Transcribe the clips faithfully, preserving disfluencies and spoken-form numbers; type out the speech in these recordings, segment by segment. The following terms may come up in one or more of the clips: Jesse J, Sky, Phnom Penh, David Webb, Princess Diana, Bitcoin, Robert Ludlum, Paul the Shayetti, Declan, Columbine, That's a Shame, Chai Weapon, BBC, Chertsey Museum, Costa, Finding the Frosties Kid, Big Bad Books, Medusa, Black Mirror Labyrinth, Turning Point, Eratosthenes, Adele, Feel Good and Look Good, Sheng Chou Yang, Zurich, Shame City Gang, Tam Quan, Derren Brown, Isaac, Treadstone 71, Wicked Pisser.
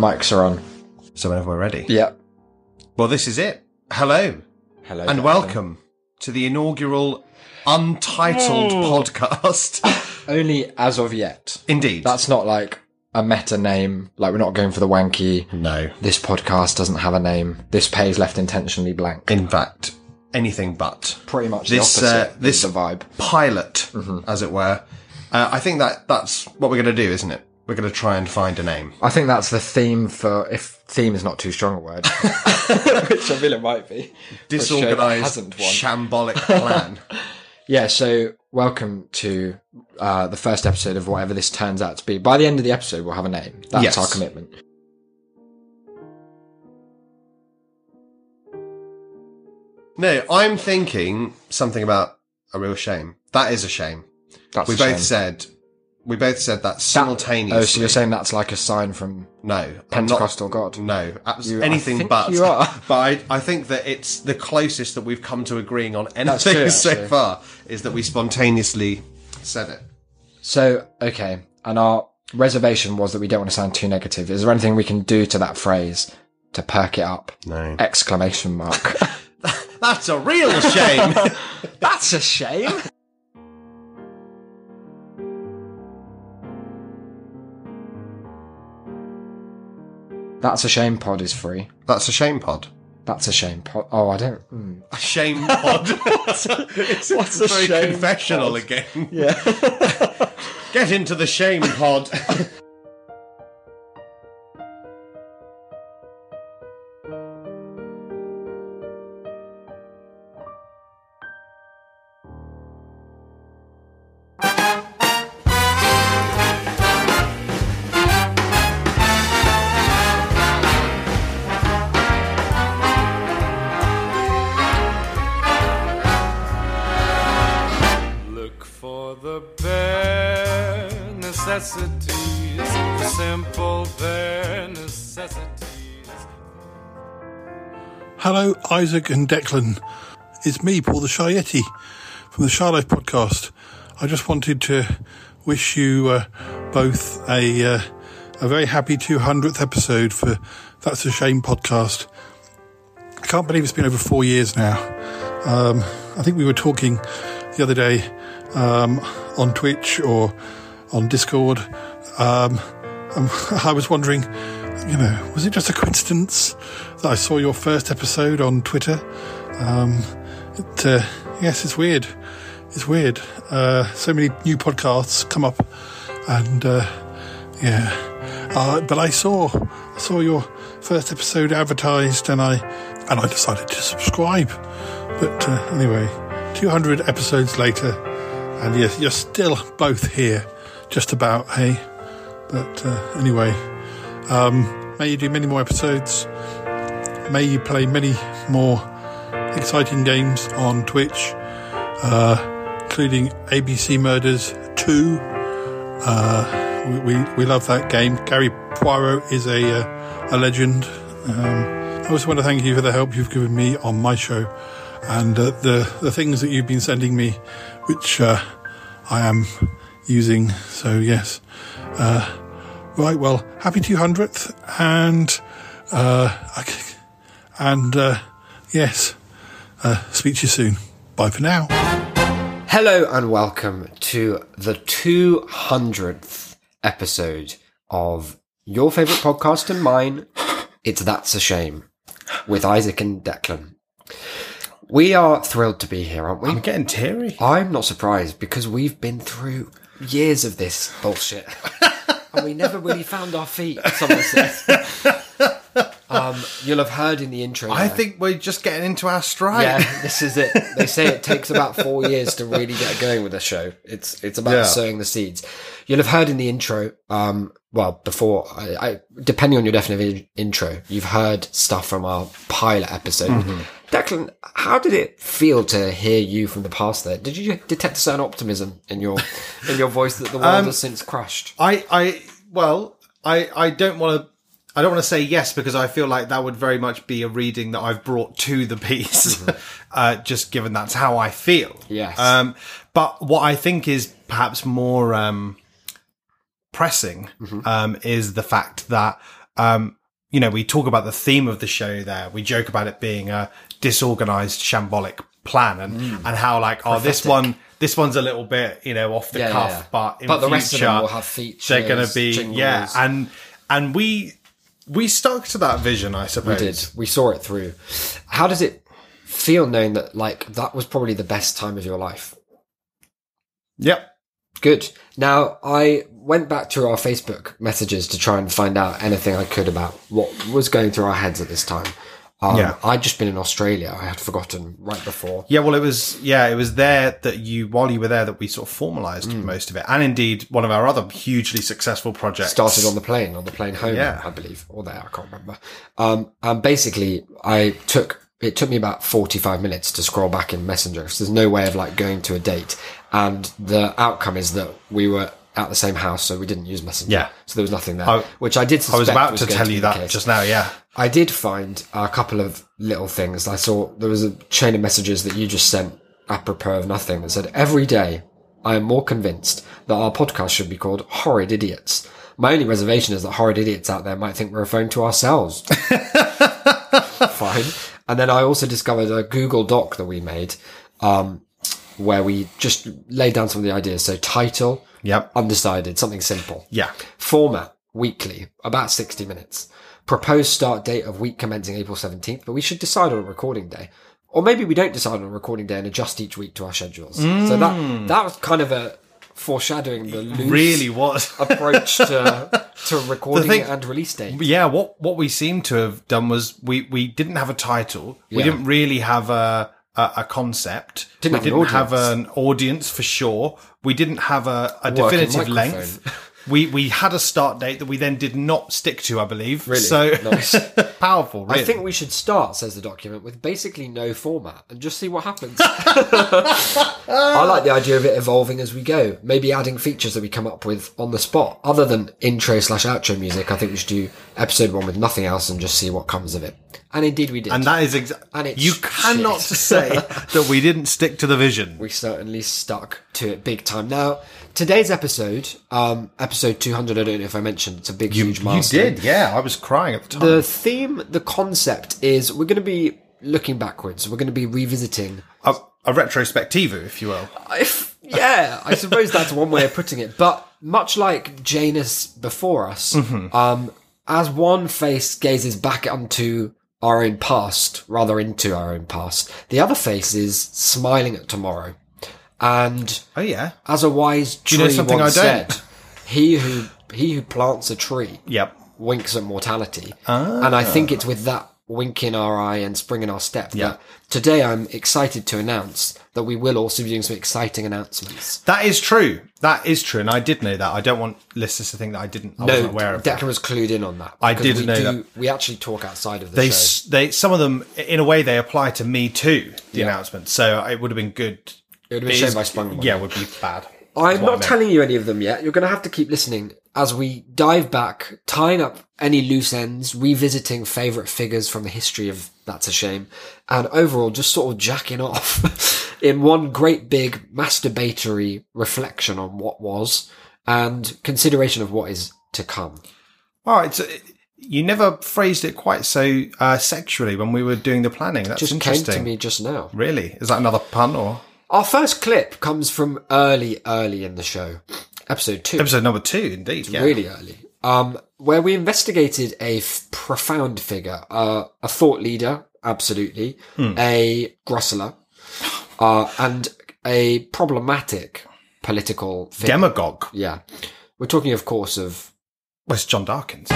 mics are on. So whenever we're ready. Yeah. Well, this is it. Hello. Hello. And welcome to the inaugural Untitled oh. podcast. Only as of yet. Indeed. That's not like a meta name. Like, we're not going for the wanky. No. This podcast doesn't have a name. This page left intentionally blank. In fact, anything but. Pretty much this, the opposite. Uh, this is the vibe. Pilot, mm-hmm. as it were. Uh, I think that that's what we're going to do, isn't it? We're going to try and find a name. I think that's the theme for... If theme is not too strong a word. Which I feel it might be. Disorganised, shambolic plan. Yeah, so welcome to uh, the first episode of whatever this turns out to be. By the end of the episode, we'll have a name. That's yes. our commitment. No, I'm thinking something about a real shame. That is a shame. That's we a both shame. said... We both said that simultaneously. That, oh, so you're saying that's like a sign from no Pentecostal not, God? No, absolutely anything I think but. You are. But I, I think that it's the closest that we've come to agreeing on anything true, so actually. far is that we spontaneously said it. So okay, and our reservation was that we don't want to sound too negative. Is there anything we can do to that phrase to perk it up? No! Exclamation mark! That's a real shame. That's a shame. That's a Shame pod is free. That's a Shame pod. That's a Shame pod. Oh, I don't... Mm. A Shame pod. It's it's What's a very shame confessional pod? Again. Yeah. Get into the Shame pod. Hello, Isaac and Declan. It's me, Paul the Shayetti, from the Shylife podcast. I just wanted to wish you uh, both a uh, a very happy two hundredth episode for That's a Shame podcast. I can't believe it's been over four years now. Um, I think we were talking the other day um, on Twitch or on Discord. Um, I was wondering... You know, was it just a coincidence that I saw your first episode on Twitter? Um, it, uh, yes, it's weird. It's weird. Uh, so many new podcasts come up, and uh, yeah. Uh, but I saw saw your first episode advertised, and I and I decided to subscribe. But uh, anyway, two hundred episodes later, and yes, you're still both here, just about, hey. But uh, anyway. Um, may you do many more episodes. May you play many more exciting games on Twitch, uh, including A B C Murders two. Uh, we, we we love that game. Gary Poirot is a uh, a legend. Um, I also want to thank you for the help you've given me on my show and uh, the the things that you've been sending me, which uh, I am using. So yes. Uh, Right, well, happy two hundredth, and, uh, and, uh, yes, uh, speak to you soon. Bye for now. Hello and welcome to the two hundredth episode of your favourite podcast and mine, it's That's a Shame, with Isaac and Declan. We are thrilled to be here, aren't we? I'm getting teary. I'm not surprised, because we've been through years of this bullshit. And we never really found our feet, someone says. Um, you'll have heard in the intro. I there. think we're just getting into our stride. Yeah, this is it. They say it takes about four years to really get going with a show. It's it's about yeah. sowing the seeds. You'll have heard in the intro, um, well, before, I, I, depending on your definitive intro, you've heard stuff from our pilot episode. Mm-hmm. Declan, how did it feel to hear you from the past there? Did you detect a certain optimism in your in your voice that the world um, has since crushed? I, I well, I, I don't want to I don't want to say yes because I feel like that would very much be a reading that I've brought to the piece, mm-hmm. uh, just given that's how I feel. Yes. Um, but what I think is perhaps more um, pressing mm-hmm. um, is the fact that Um, you know, we talk about the theme of the show there. We joke about it being a disorganized, shambolic plan, and mm. and how like, oh, Prophetic. this one, this one's a little bit, you know, off the yeah, cuff, yeah, yeah. but in but the future, rest of them will have features. They're going to be, jingles. yeah, and and we we stuck to that vision, I suppose. We did. We saw it through. How does it feel knowing that like that was probably the best time of your life? Yep. Good. Now, I went back to our Facebook messages to try and find out anything I could about what was going through our heads at this time. Um, yeah. I'd just been in Australia. I had forgotten right before. Yeah, well, it was, yeah, it was there that you, while you were there, that we sort of formalized mm. most of it. And indeed, one of our other hugely successful projects. Started on the plane, on the plane home, yeah. I believe. Or there, I can't remember. Um, and basically, I took, it took me about forty-five minutes to scroll back in Messenger. So there's no way of like going to a date. And the outcome is that we were at the same house, so we didn't use Messenger. Yeah. So there was nothing there, I, which I did suspect I was about was to tell to you that case. just now, yeah. I did find a couple of little things. I saw there was a chain of messages that you just sent apropos of nothing that said, every day I am more convinced that our podcast should be called Horrid Idiots. My only reservation is that horrid idiots out there might think we're referring to ourselves. Fine. And then I also discovered a Google Doc that we made, um, where we just lay down some of the ideas. So title, yep. undecided, something simple. Yeah. Format, weekly, about sixty minutes. Proposed start date of week commencing April seventeenth, but we should decide on a recording day. Or maybe we don't decide on a recording day and adjust each week to our schedules. Mm. So that that was kind of a foreshadowing the loose really was. approach to, to recording thing, and release date. Yeah, what, what we seem to have done was we, we didn't have a title. Yeah. We didn't really have a... A, a concept. Didn't we have didn't an have an audience for sure. We didn't have a, a definitive a length. We we had a start date that we then did not stick to, I believe. Really? So nice. Powerful, really. I think we should start, says the document, with basically no format and just see what happens. I like the idea of it evolving as we go. Maybe adding features that we come up with on the spot. Other than intro slash outro music, I think we should do episode one with nothing else and just see what comes of it. And indeed we did. And that is exactly... You cannot shit. say that we didn't stick to the vision. We certainly stuck to it big time. Now, today's episode, um, episode two hundred, I don't know if I mentioned, it's a big, you, huge milestone. You did, yeah. I was crying at the time. The theme, the concept is we're going to be looking backwards. We're going to be revisiting... A, a retrospective, if you will. If, yeah, I suppose that's one way of putting it. But much like Janus before us, mm-hmm. um, as one face gazes back onto... our own past, rather into our own past. The other face is smiling at tomorrow. And oh yeah, as a wise tree you know something once I don't? said, he who he who plants a tree yep. winks at mortality. Ah. And I think it's with that wink in our eye and spring in our step yep. that today I'm excited to announce that we will also be doing some exciting announcements. That is true. That is true. And I did know that. I don't want listeners to think that I didn't. I no, wasn't aware of Decker that. was clued in on that. I didn't know do, that. We actually talk outside of the they, show. They, some of them, in a way, they apply to me too, the yeah. announcement. So it would have been good. It would have been shame I sprung them. Yeah, it would be bad. I'm not telling you any of them yet. You're going to have to keep listening as we dive back, tying up any loose ends, revisiting favourite figures from the history of That's a Shame, and overall just sort of jacking off in one great big masturbatory reflection on what was and consideration of what is to come. Oh, it's... It- You never phrased it quite so uh, sexually when we were doing the planning. That's just interesting. Just came to me just now. Really? Is that another pun or...? Our first clip comes from early, early in the show. Episode two. Episode number two, indeed. Yeah. Really early. Um, where we investigated a f- profound figure, uh, a thought leader, absolutely, mm. a grossler, uh, and a problematic political figure. Demagogue. Yeah. We're talking, of course, of... Well, it's John Darkins.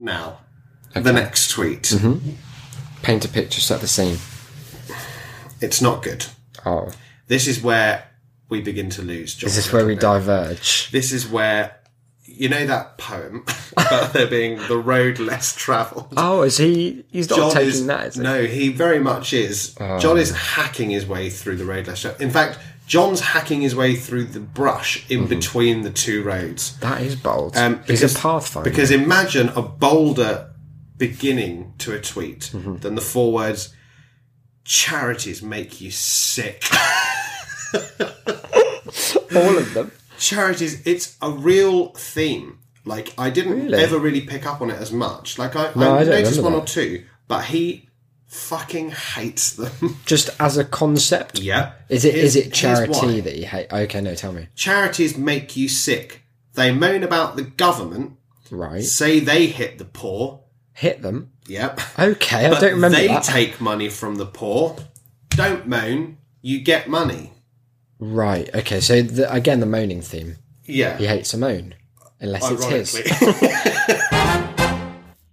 Now, okay. The next tweet. Mm-hmm. Paint a picture, set the scene. It's not good. Oh. This is where we begin to lose John. Is this where we diverge? This is where, you know that poem about there being the road less travelled? Oh, is he, he's not John taking is, that, is he? No, he very much is. Oh. John is hacking his way through the road less travelled. In fact, John's hacking his way through the brush in mm-hmm. between the two roads. That is bold. Um, because, he's a pathfinder. Because imagine a bolder beginning to a tweet mm-hmm. than the four words... Charities make you sick. All of them. Charities, it's a real theme. Like, I didn't really? ever really pick up on it as much. Like, I, no, I, I noticed one that. or two, but he fucking hates them. Just as a concept? Yeah. Is it here's, is it charity that you hate? Okay, no, tell me. Charities make you sick. They moan about the government. Right. Say they hit the poor. Hit them? Yep. Okay, but I don't remember they that. They take money from the poor. Don't moan. You get money. Right. Okay, so the, again, the moaning theme. Yeah. He hates a moan. Unless it's his.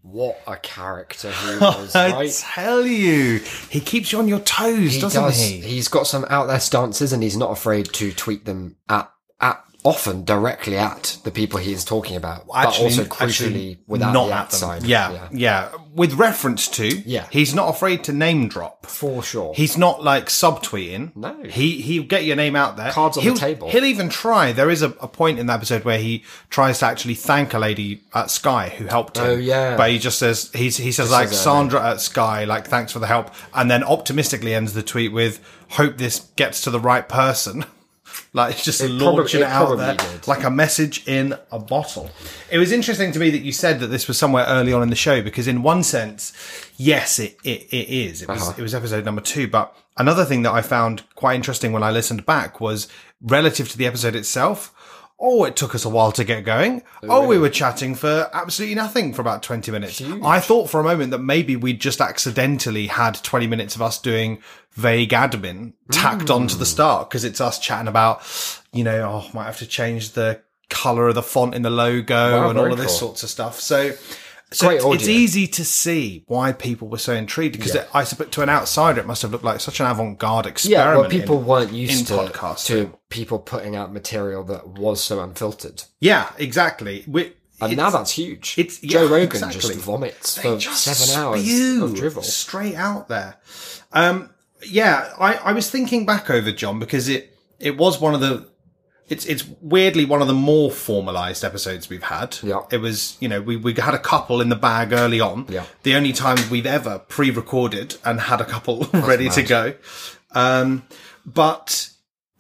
What a character he was, right? I tell you. He keeps you on your toes, he doesn't does. he? He's got some out there stances and he's not afraid to tweet them at, at often directly at the people he is talking about. Actually, but also crucially without not the at side. Yeah, yeah, yeah. With reference to, yeah. he's not afraid to name drop. For sure. He's not like subtweeting. No. He, he'll get your name out there. Cards on he'll, the table. He'll even try. There is a, a point in the episode where he tries to actually thank a lady at Sky who helped him. Oh, yeah. But he just says, he's, he says, this like, Sandra at Sky, like, thanks for the help. And then optimistically ends the tweet with, hope this gets to the right person. Like, it's just it launching probably, it out there did. like a message in a bottle. It was interesting to me that you said that this was somewhere early on in the show, because in one sense, yes, it it, it is. It uh-huh. was it was episode number two. But another thing that I found quite interesting when I listened back was relative to the episode itself. Oh, it took us a while to get going. Oh, oh really? We were chatting for absolutely nothing for about twenty minutes. Huge. I thought for a moment that maybe we'd just accidentally had twenty minutes of us doing vague admin tacked mm. on to the start, because it's us chatting about, you know, oh, might have to change the colour of the font in the logo wow, and all of this cool. sorts of stuff. So, so it's, it's easy to see why people were so intrigued, because yeah. I suppose to an outsider it must have looked like such an avant-garde experiment. Yeah, well, people in, weren't used to podcasts. to people putting out material that was so unfiltered. Yeah, exactly. We, and now that's huge. It's, yeah, Joe Rogan exactly. just vomits they for just seven hours of drivel straight out there. Um, Yeah, I, I was thinking back over, John, because it, it was one of the, it's it's weirdly one of the more formalised episodes we've had. Yeah. It was, you know, we, we had a couple in the bag early on. Yeah. The only time we've ever pre-recorded and had a couple That's ready mad. to go. Um, but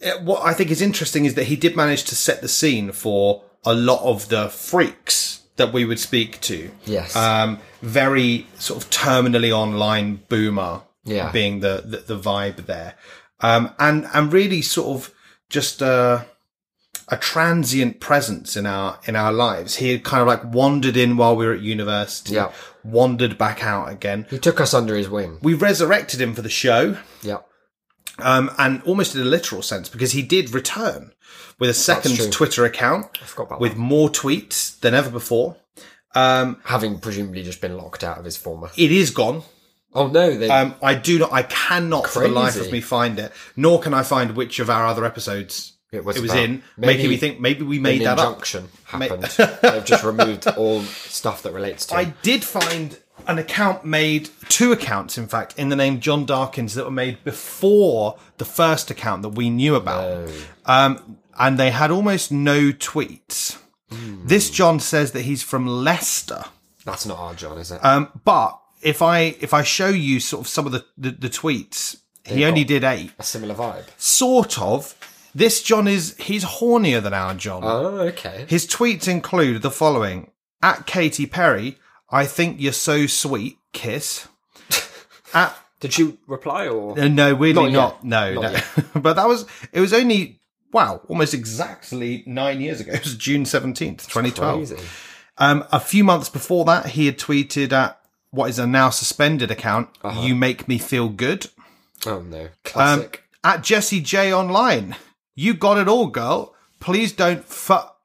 it, what I think is interesting is that he did manage to set the scene for a lot of the freaks that we would speak to. Yes. Um, very sort of terminally online boomer. Yeah, being the, the, the vibe there, um, and and really sort of just a, a transient presence in our in our lives. He had kind of like wandered in while we were at university, yeah. wandered back out again. He took us under his wing. We resurrected him for the show, yeah, um, and almost in a literal sense, because he did return with a second Twitter account with that. more tweets than ever before, um, having presumably just been locked out of his former. It is gone. Oh no! They... Um, I do not. I cannot Crazy. for the life of me find it. Nor can I find which of our other episodes it was, it was in, maybe making me think maybe we made that injunction up. Happened. They've just removed all stuff that relates to. I did find an account made, two accounts in fact, in the name John Darkins that were made before the first account that we knew about, no. um, and they had almost no tweets. Mm. This John says that he's from Leicester. That's not our John, is it? Um, but. If I if I show you sort of some of the, the, the tweets, there he only did eight. A similar vibe. Sort of. This John is, he's hornier than our John. Oh, okay. His tweets include the following. At Katy Perry, I think you're so sweet, kiss. At, did you reply or? No, weirdly not. not no, not no. But that was, it was only, wow, almost exactly nine years ago. It was June seventeenth, twenty twelve. Crazy. Um, a few months before that, he had tweeted at, what is a now suspended account, uh-huh. you make me feel good. Oh, no. Classic. Um, at Jesse J online, you got it all, girl. Please don't fuck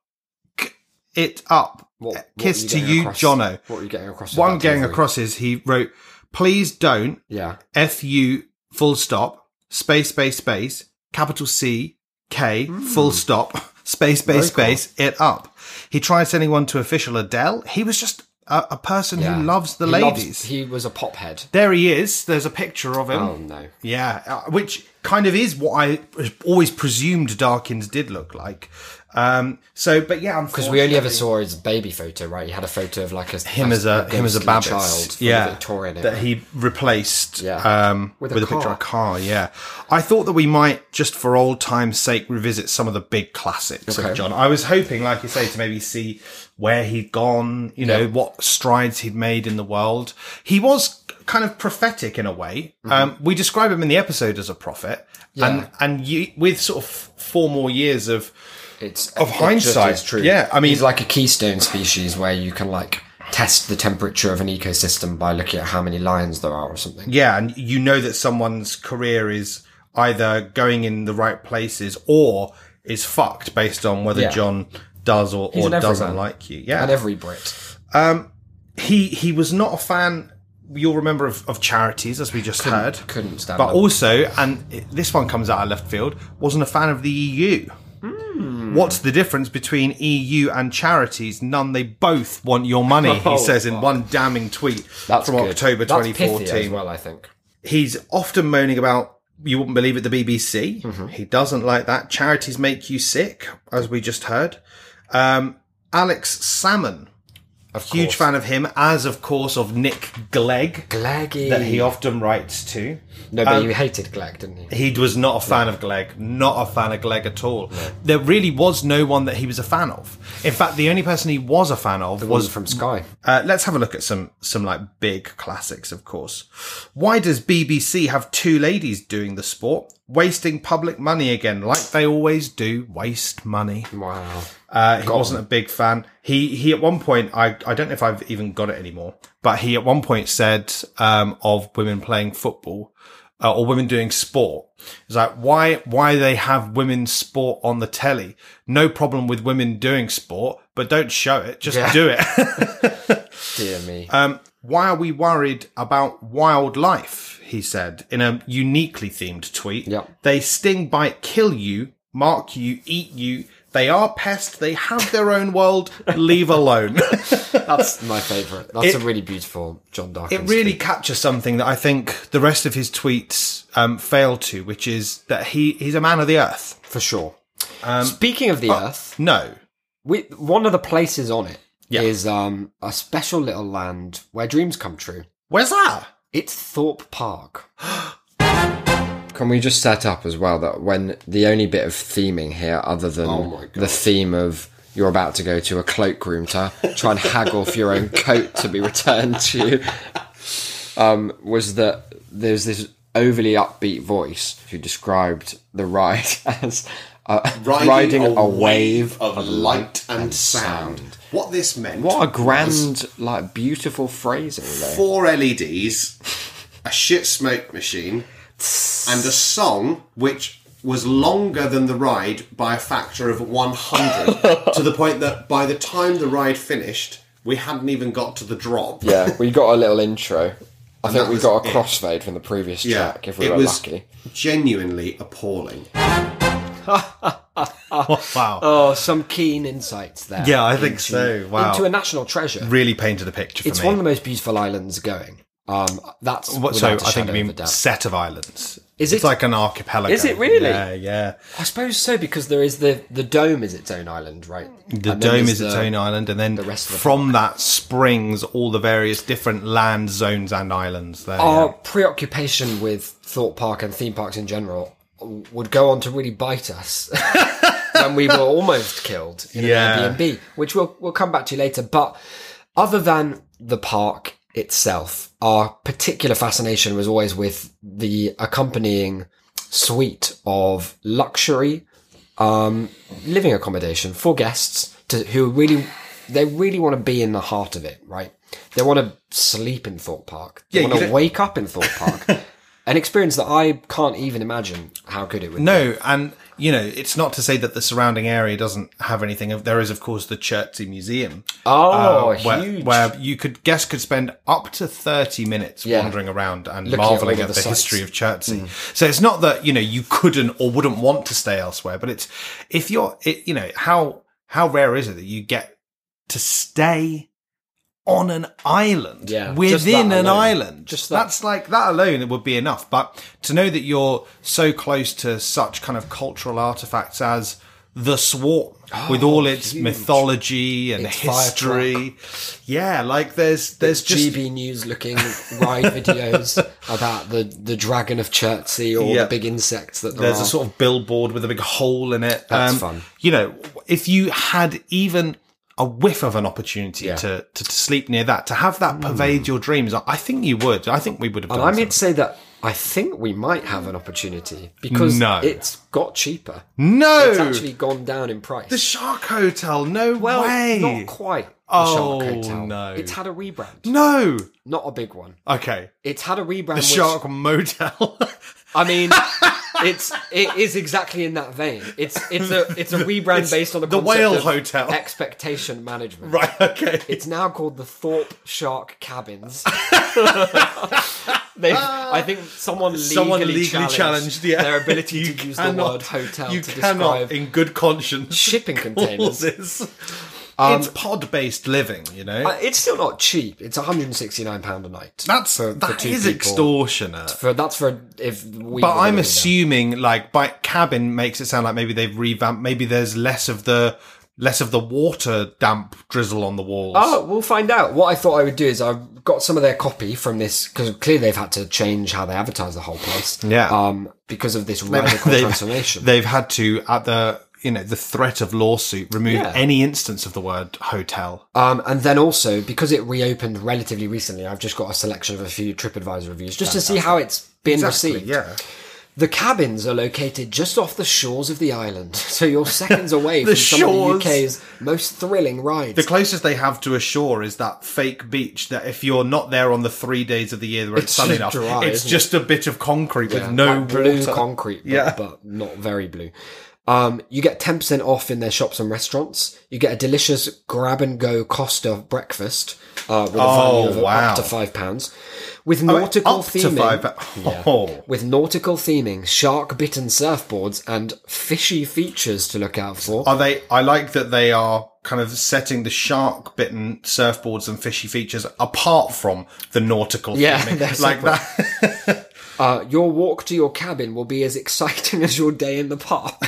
it up. What, Kiss what to you, across? Jono. What are you getting across? What I'm getting delivery? across is he wrote, please don't yeah. F you, full stop, space, space, space, capital C, K, mm. full stop, space, space, Very space, cool. it up. He tried sending one to official Adele. He was just... A, a person yeah. who loves the he ladies. Loves, he was a pop head. There he is. There's a picture of him. Oh, no. Yeah, uh, which kind of is what I always presumed Darkins did look like. Um, so, but yeah, because we only ever saw his baby photo, right? He had a photo of like a, him as a, a him as a baby child, yeah, Victorian that era. He replaced yeah. um, with a, with a picture of a car. Yeah, I thought that we might just for old time's sake revisit some of the big classics okay. of John. I was hoping, like you say, to maybe see where he'd gone, you know, yeah. what strides he'd made in the world. He was kind of prophetic in a way. Mm-hmm. Um, we describe him in the episode as a prophet, yeah. and and you, with sort of four more years of It's of hindsight, true. Yeah, I mean, he's like a keystone species where you can like test the temperature of an ecosystem by looking at how many lions there are or something. Yeah, and you know that someone's career is either going in the right places or is fucked based on whether yeah. John does or, or doesn't like you. Yeah, and every Brit. Um, he he was not a fan. You'll remember of, of charities, as we just couldn't, heard. Couldn't stand. But them. also, and it, this one comes out of left field. Wasn't a fan of the E U. What's the difference between E U and charities? None. They both want your money, he says in one damning tweet That's from good. October That's twenty fourteen. Pithy as well, I think. He's often moaning about, you wouldn't believe it, the B B C. Mm-hmm. He doesn't like that. Charities make you sick, as we just heard. Um, Alex Salmon, a huge fan of him, as, of course, of Nick Clegg. Cleggy. That he often writes to. No, but um, you hated Clegg, didn't you? He was not a fan no. of Clegg. Not a fan of Clegg at all. No. There really was no one that he was a fan of. In fact, the only person he was a fan of the was... from Sky. Uh, let's have a look at some, some like, big classics, of course. Why does B B C have two ladies doing the sport? Wasting public money again, like they always do. Waste money. Wow. Uh, he God. wasn't a big fan. He he. At one point, I I don't know if I've even got it anymore, but he at one point said um, of women playing football uh, or women doing sport. It's like why why they have women's sport on the telly? No problem with women doing sport, but don't show it. Just yeah. do it. Dear me. Um, why are we worried about wildlife? He said in a uniquely themed tweet. Yep. They sting, bite, kill you, mark you, eat you. They are pests. They have their own world. Leave alone. That's my favourite. That's it, a really beautiful John Darkins. It really tweet. captures something that I think the rest of his tweets um, fail to, which is that he, he's a man of the earth. For sure. Um, Speaking of the uh, earth. No. We, one of the places on it yeah. is um, a special little land where dreams come true. Where's that? It's Thorpe Park. Can we just set up as well that when the only bit of theming here, other than oh the theme of you're about to go to a cloakroom to try and haggle for your own coat to be returned to you, um, was that there's this overly upbeat voice who described the ride as uh, riding, riding a, a wave of, of light and, and sound. sound. What this meant. What a grand, like, beautiful phrasing there. Four L E Ds, a shit smoke machine, and a song which was longer than the ride by a factor of one hundred, to the point that by the time the ride finished, we hadn't even got to the drop. Yeah, we got a little intro. I think we got a crossfade from the previous track, yeah, if we were lucky. It was genuinely appalling. Oh, wow. Oh, some keen insights there. Yeah, I think into, so. Wow. Into a national treasure. Really painted a picture for it's me. It's one of the most beautiful islands going. Um, that's what, so I think I mean set of islands. Is it? It's like an archipelago. Is it really? Yeah, yeah. I suppose so, because there is the the dome is its own island, right? The and dome is the, its own island, and then the rest of the from park. That springs all the various different land zones and islands. There, our yeah. preoccupation with Thorpe Park and theme parks in general would go on to really bite us when we were almost killed in yeah. an Airbnb, which we'll we'll come back to later. But other than the park itself, our particular fascination was always with the accompanying suite of luxury um, living accommodation for guests to, who really, they really want to be in the heart of it, right? They want to sleep in Thorpe Park. They yeah, want to wake up in Thorpe Park. An experience that I can't even imagine how good it would no, be. No, and, you know, it's not to say that the surrounding area doesn't have anything. There is, of course, the Chertsey Museum. Oh, uh, where, huge. Where you could, guests could spend up to thirty minutes yeah. wandering around and Looking marveling at, at the, the history of Chertsey. Mm. So it's not that, you know, you couldn't or wouldn't want to stay elsewhere, but it's, if you're, it, you know, how, how rare is it that you get to stay on an island yeah, within an island just that. That's like that alone it would be enough, but to know that you're so close to such kind of cultural artifacts as The Swarm, oh, with all its huge mythology and its history. Yeah, like there's there's the just G B News looking ride videos about the, the dragon of Chertsey, or yeah. the big insects that there there's are. a sort of billboard with a big hole in it. That's um, fun. You know, if you had even a whiff of an opportunity yeah. to, to to sleep near that, to have that pervade mm. your dreams, I think you would. I think we would have done. And I mean, to say that I think we might have an opportunity, because no. it's got cheaper. No, it's actually gone down in price. The Shark Hotel, no well, way, not quite. The oh Shark Hotel. no, it's had a rebrand. No, not a big one. Okay, it's had a rebrand. The which, Shark Motel. I mean. It's it is exactly in that vein. It's it's a it's a rebrand it's based on the, the concept whale of hotel expectation management. Right. Okay. It's now called the Thorpe Shark Cabins. They've, uh, I think someone legally, someone legally challenged, challenged yeah. their ability you to use cannot, the word hotel you to cannot, describe in good conscience shipping containers. Um, it's pod-based living, you know. Uh, it's still not cheap. It's one hundred sixty-nine pounds a night. That's for, that for is people. extortionate. For, that's for if we. But I'm assuming, now. like, by cabin makes it sound like maybe they've revamped. Maybe there's less of the less of the water damp drizzle on the walls. Oh, we'll find out. What I thought I would do is I've got some of their copy from this, because clearly they've had to change how they advertise the whole place. Yeah. Um, because of this radical they've, transformation, they've had to at the. You know, the threat of lawsuit, remove yeah. any instance of the word hotel. Um, and then also, because it reopened relatively recently, I've just got a selection of a few TripAdvisor reviews just Fantastic. to see how it's been exactly, received. Yeah. The cabins are located just off the shores of the island, so you're seconds away from shores. some of the U K's most thrilling rides. The closest they have to a shore is that fake beach that if you're not there on the three days of the year where it's, it's sunny enough, dry, it's just it? a bit of concrete yeah, with no like blue water. concrete, but, yeah. but not very blue. Um, you get ten percent off in their shops and restaurants. You get a delicious grab-and-go Costa breakfast uh, with a oh, value of wow. up to five pounds. With nautical oh, up theming... To five, oh. yeah, with nautical theming, shark-bitten surfboards, and fishy features to look out for. Are they? I like that they are kind of setting the shark-bitten surfboards and fishy features apart from the nautical yeah, theming. Like that... Uh, your walk to your cabin will be as exciting as your day in the park.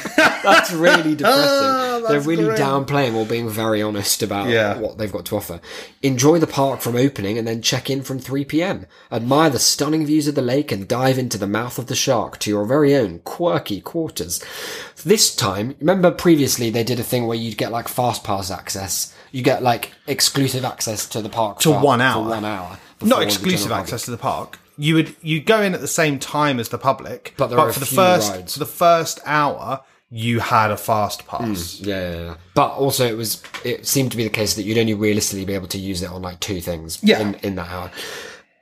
That's really depressing. Oh, that's They're really great. downplaying or being very honest about yeah. what they've got to offer. Enjoy the park from opening and then check in from three p m. Admire the stunning views of the lake and dive into the mouth of the shark to your very own quirky quarters. This time, remember previously they did a thing where you'd get like fast pass access. You get like exclusive access to the park to for one hour. For one hour Not exclusive access to the park. You would you go in at the same time as the public, but, there but are for the first rides. for the first hour you had a fast pass. Mm, yeah, yeah, yeah. But also it was it seemed to be the case that you'd only realistically be able to use it on like two things yeah. in, in that hour.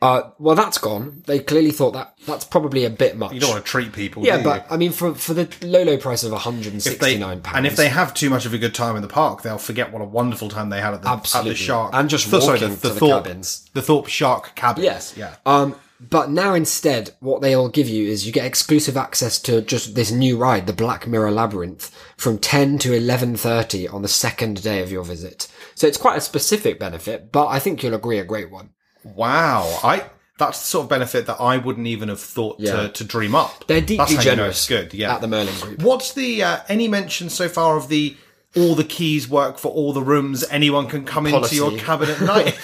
Uh, well, that's gone. They clearly thought that that's probably a bit much. You don't want to treat people. Yeah, do but you? I mean, for for the low low price of one hundred sixty-nine pounds, and if they have too much of a good time in the park, they'll forget what a wonderful time they had at the, at the Shark and just walking sorry, the, the to the Thorpe, cabins, the Thorpe Shark Cabins. Yes, yeah. Um, But now instead, what they all give you is you get exclusive access to just this new ride, the Black Mirror Labyrinth, from ten to eleven thirty on the second day of your visit. So it's quite a specific benefit, but I think you'll agree a great one. Wow. I That's the sort of benefit that I wouldn't even have thought yeah. to, to dream up. They're deeply generous you know good, yeah. at the Merlin Group. What's the, uh, any mention so far of the... all the keys work for all the rooms, anyone can come Policy. into your cabin at night.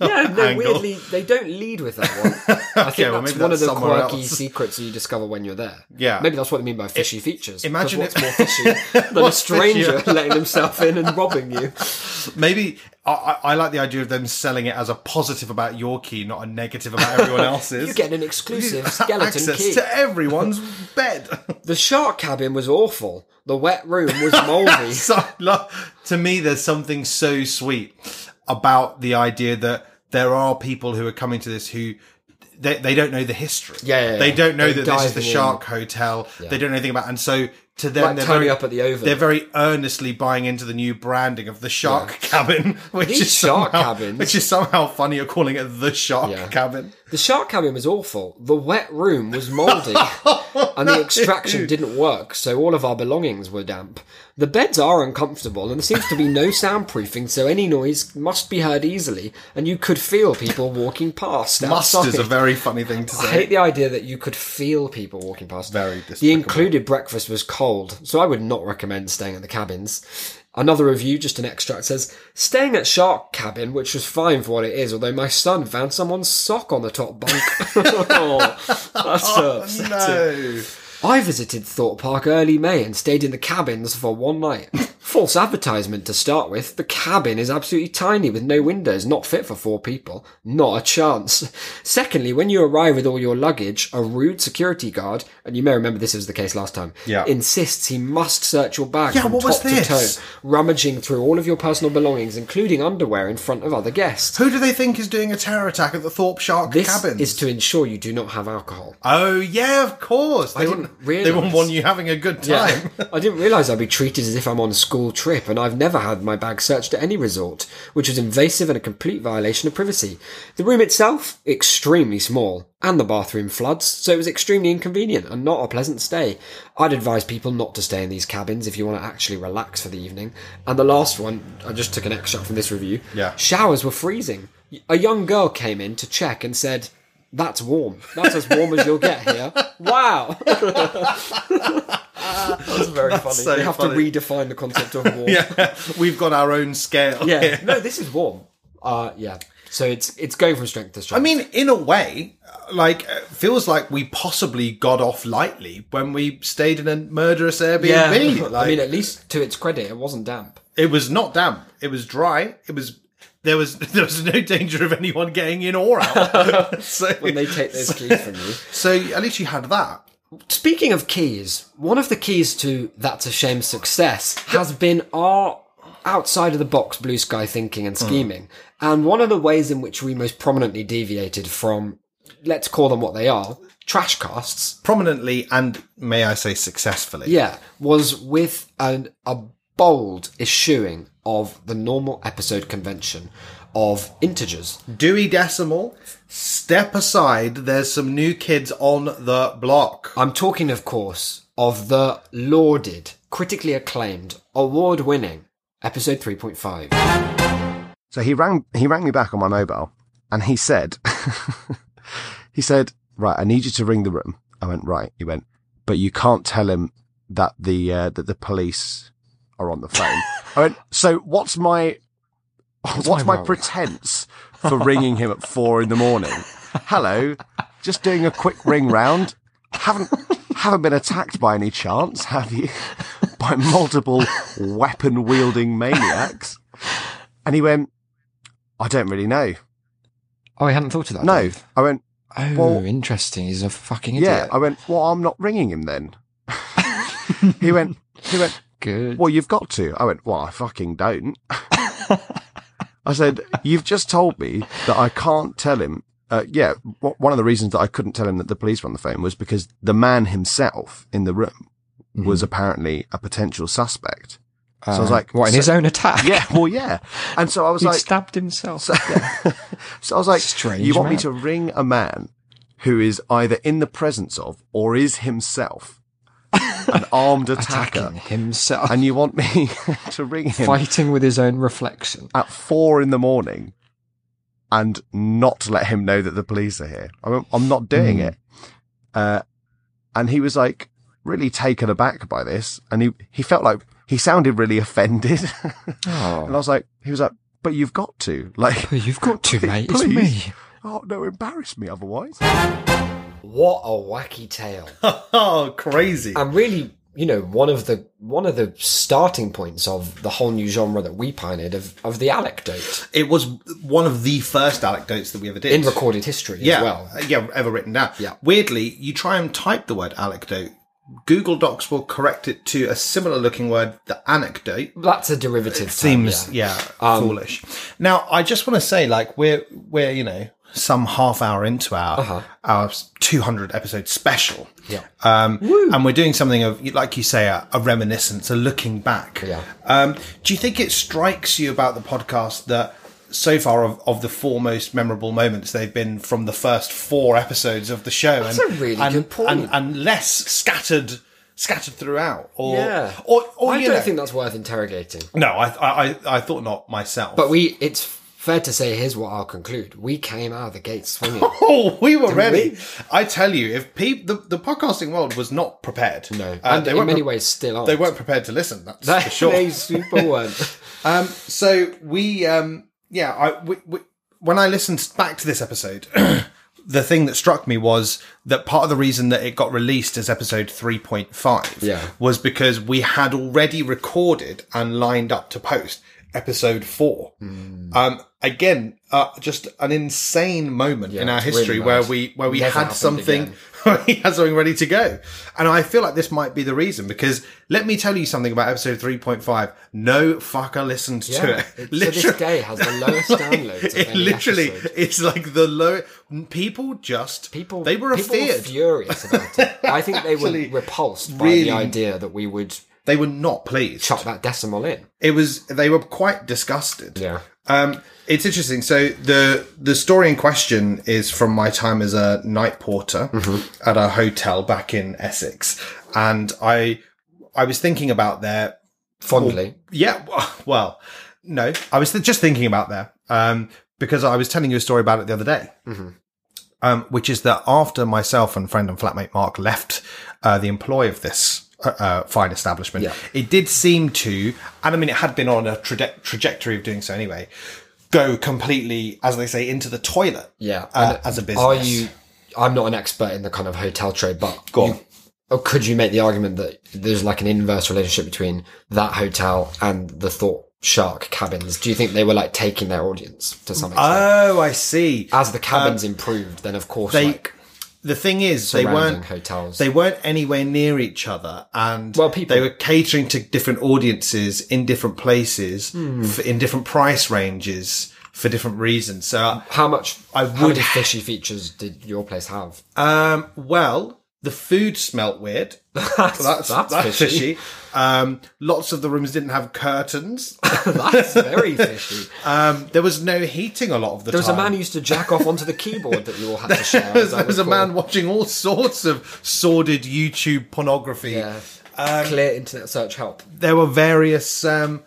yeah, no, weirdly, they don't lead with that one. I think okay, that's, well, that's one of the quirky else. secrets you discover when you're there. Yeah. Maybe that's what they mean by fishy it, features. Imagine it's more fishy than a stranger fishier? letting himself in and robbing you. Maybe... I, I like the idea of them selling it as a positive about your key, not a negative about everyone else's. You get an exclusive skeleton access key to everyone's bed. The shark cabin was awful. The wet room was mouldy. So, to me, there's something so sweet about the idea that there are people who are coming to this who... They, they don't know the history. Yeah, yeah, yeah. They don't know They're that this is the Shark in. Hotel. Yeah. They don't know anything about it. And so to them, like they're, very, up at the Oval. they're very earnestly buying into the new branding of the Shark yeah. Cabin, which These is Shark somehow, Cabins, which is somehow funnier calling it the Shark yeah. Cabin. The Shark Cabin was awful. The wet room was mouldy, and the extraction didn't work. So all of our belongings were damp. The beds are uncomfortable, and there seems to be no soundproofing, so any noise must be heard easily, and you could feel people walking past. Must outside. is a very funny thing to say. I hate the idea that you could feel people walking past. Very. The included breakfast was cold cold, so I would not recommend staying at the cabins. Another review, just an extract, says, staying at Shark Cabin, which was fine for what it is, although my son found someone's sock on the top bunk. Oh, that's oh, upsetting. No. I visited Thorpe Park early May and stayed in the cabins for one night. False advertisement to start with. The cabin is absolutely tiny with no windows, not fit for four people. Not a chance. Secondly, when you arrive with all your luggage, a rude security guard, and you may remember this was the case last time, yeah. insists he must search your bag yeah, from top to toe, rummaging through all of your personal belongings, including underwear, in front of other guests. Who do they think is doing a terror attack at the Thorpe Shark this Cabins? This is to ensure you do not have alcohol. Oh, yeah, of course. They I didn't Realize. They wouldn't want you having a good time. Yeah. I didn't realise I'd be treated as if I'm on a school trip, and I've never had my bag searched at any resort, which was invasive and a complete violation of privacy. The room itself, extremely small, and the bathroom floods, so it was extremely inconvenient and not a pleasant stay. I'd advise people not to stay in these cabins if you want to actually relax for the evening. And the last one, I just took an extract from this review. Yeah. Showers were freezing. A young girl came in to check and said, that's warm. That's as warm as you'll get here. Wow. That was very That's funny. So we have funny. to redefine the concept of warm. Yeah, we've got our own scale. Yeah. Here. No, this is warm. Uh, yeah. So it's it's going from strength to strength. I mean, in a way, like, it feels like we possibly got off lightly when we stayed in a murderous Airbnb. Yeah. Like, I mean, at least to its credit, it wasn't damp. It was not damp. It was dry. It was... There was there was no danger of anyone getting in or out. so, when they take those so, keys from you. So at least you had that. Speaking of keys, one of the keys to That's a Shame's success has been our outside-of-the-box blue sky thinking and scheming. Mm. And one of the ways in which we most prominently deviated from, let's call them what they are, trash casts. Prominently and, may I say, successfully. Yeah, was with an, a bold eschewing of the normal episode convention of integers. Dewey Decimal, step aside, there's some new kids on the block. I'm talking, of course, of the lauded, critically acclaimed, award-winning episode three point five. So he rang, he rang me back on my mobile, and he said, he said, right, I need you to ring the room. I went, right. He went, but you can't tell him that the uh, that the police are on the phone. I went, so what's my what's, what's my, my pretense for ringing him at four in the morning? Hello, just doing a quick ring round. Haven't haven't been attacked by any chance, have you? By multiple weapon wielding maniacs. And he went, I don't really know. Oh, I hadn't thought of that. No, Dave. I went, oh, well, interesting. He's a fucking idiot. Yeah, I went, well, I'm not ringing him then. he went, he went. Good. Well, you've got to. I went, well, I fucking don't. I said, you've just told me that I can't tell him. Uh, yeah, w- one of the reasons that I couldn't tell him that the police were on the phone was because the man himself in the room mm-hmm. was apparently a potential suspect. So uh, I was like, what, in so, his own attack? Yeah, well, yeah. And so I was He'd like, stabbed himself. So, yeah. so I was like, strange you want man. me to ring a man who is either in the presence of or is himself an armed attacker attacking himself, and you want me to ring him fighting with his own reflection at four in the morning and not let him know that the police are here? I'm, I'm not doing mm. it. Uh, and he was like really taken aback by this, and he he felt like he sounded really offended. oh. And I was like, he was like, but you've got to, like, but you've got to, mate. Please. It's me. Oh no, embarrass me otherwise. What a wacky tale. Oh, crazy. And really, you know, one of the one of the starting points of the whole new genre that we pioneered of, of the anecdote. It was one of the first anecdotes that we ever did. In recorded history yeah, as well. Yeah, ever written down. Yeah. Weirdly, you try and type the word anecdote, Google Docs will correct it to a similar looking word, the anecdote. That's a derivative. It seems, term, yeah, yeah um, foolish. Now, I just want to say, like, we're, we're you know... some half hour into our uh-huh. our two hundred episode special. Yeah. Um, Woo. And we're doing something of, like you say, a, a reminiscence, a looking back. Yeah. Um, do you think it strikes you about the podcast that so far of, of the four most memorable moments, they've been from the first four episodes of the show? That's and, a really and, good point. And, and less scattered... Scattered throughout, or yeah. or, or I you don't know. think that's worth interrogating. No, I I I, I thought not myself. But we, it's fair to say, here's what I'll conclude. We came out of the gate swinging. Oh, we were Didn't ready. We? I tell you, if pe- the, the podcasting world was not prepared. No, uh, and they in many pre- ways still aren't. They weren't prepared to listen, that's they, for sure. They super weren't. um, so we, um, yeah, I, we, we, when I listened back to this episode, the thing that struck me was that part of the reason that it got released as episode three point five yeah. was because we had already recorded and lined up to post episode four. Mm. Um, again, uh, just an insane moment yeah, in our history really where we where we Never had something we had something ready to go. And I feel like this might be the reason, because let me tell you something about episode three point five. No fucker listened yeah, to it. it literally, so this day has the lowest like, downloads. Of it any literally episode. It's like the low. People just people they were people afeared. Were furious about it. I think they were repulsed by really, the idea that we would. They were not pleased. Chuck that decimal in. It was. They were quite disgusted. Yeah. Um, it's interesting. So the the story in question is from my time as a night porter mm-hmm. at a hotel back in Essex, and I I was thinking about there fondly. Well, yeah. Well, no, I was just thinking about there um, because I was telling you a story about it the other day, mm-hmm. um, which is that after myself and friend and flatmate Mark left uh, the employ of this. Uh, fine establishment. Yeah. It did seem to, and I mean, it had been on a traje- trajectory of doing so anyway, go completely, as they say, into the toilet. Yeah, uh, as a business. Are you? I'm not an expert in the kind of hotel trade, but go on. You, or could you make the argument that there's like an inverse relationship between that hotel and the Thorpe Shark Cabins? Do you think they were like taking their audience to some extent? Oh, I see. As the cabins um, improved, then of course, they, like. The thing is, they weren't hotels. They weren't anywhere near each other, and well, they were catering to different audiences in different places, mm. for, in different price ranges for different reasons. So, how much? I would how many fishy features did your place have? Um, well, the food smelt weird. that's, that's, that's that's fishy. fishy. Um, lots of the rooms didn't have curtains. That's very fishy. Um, there was no heating a lot of the there time. There was a man who used to jack off onto the keyboard that you all had to share. there was, there was a man watching all sorts of sordid YouTube pornography. Yeah. Um, Clear internet search help. There were various, um,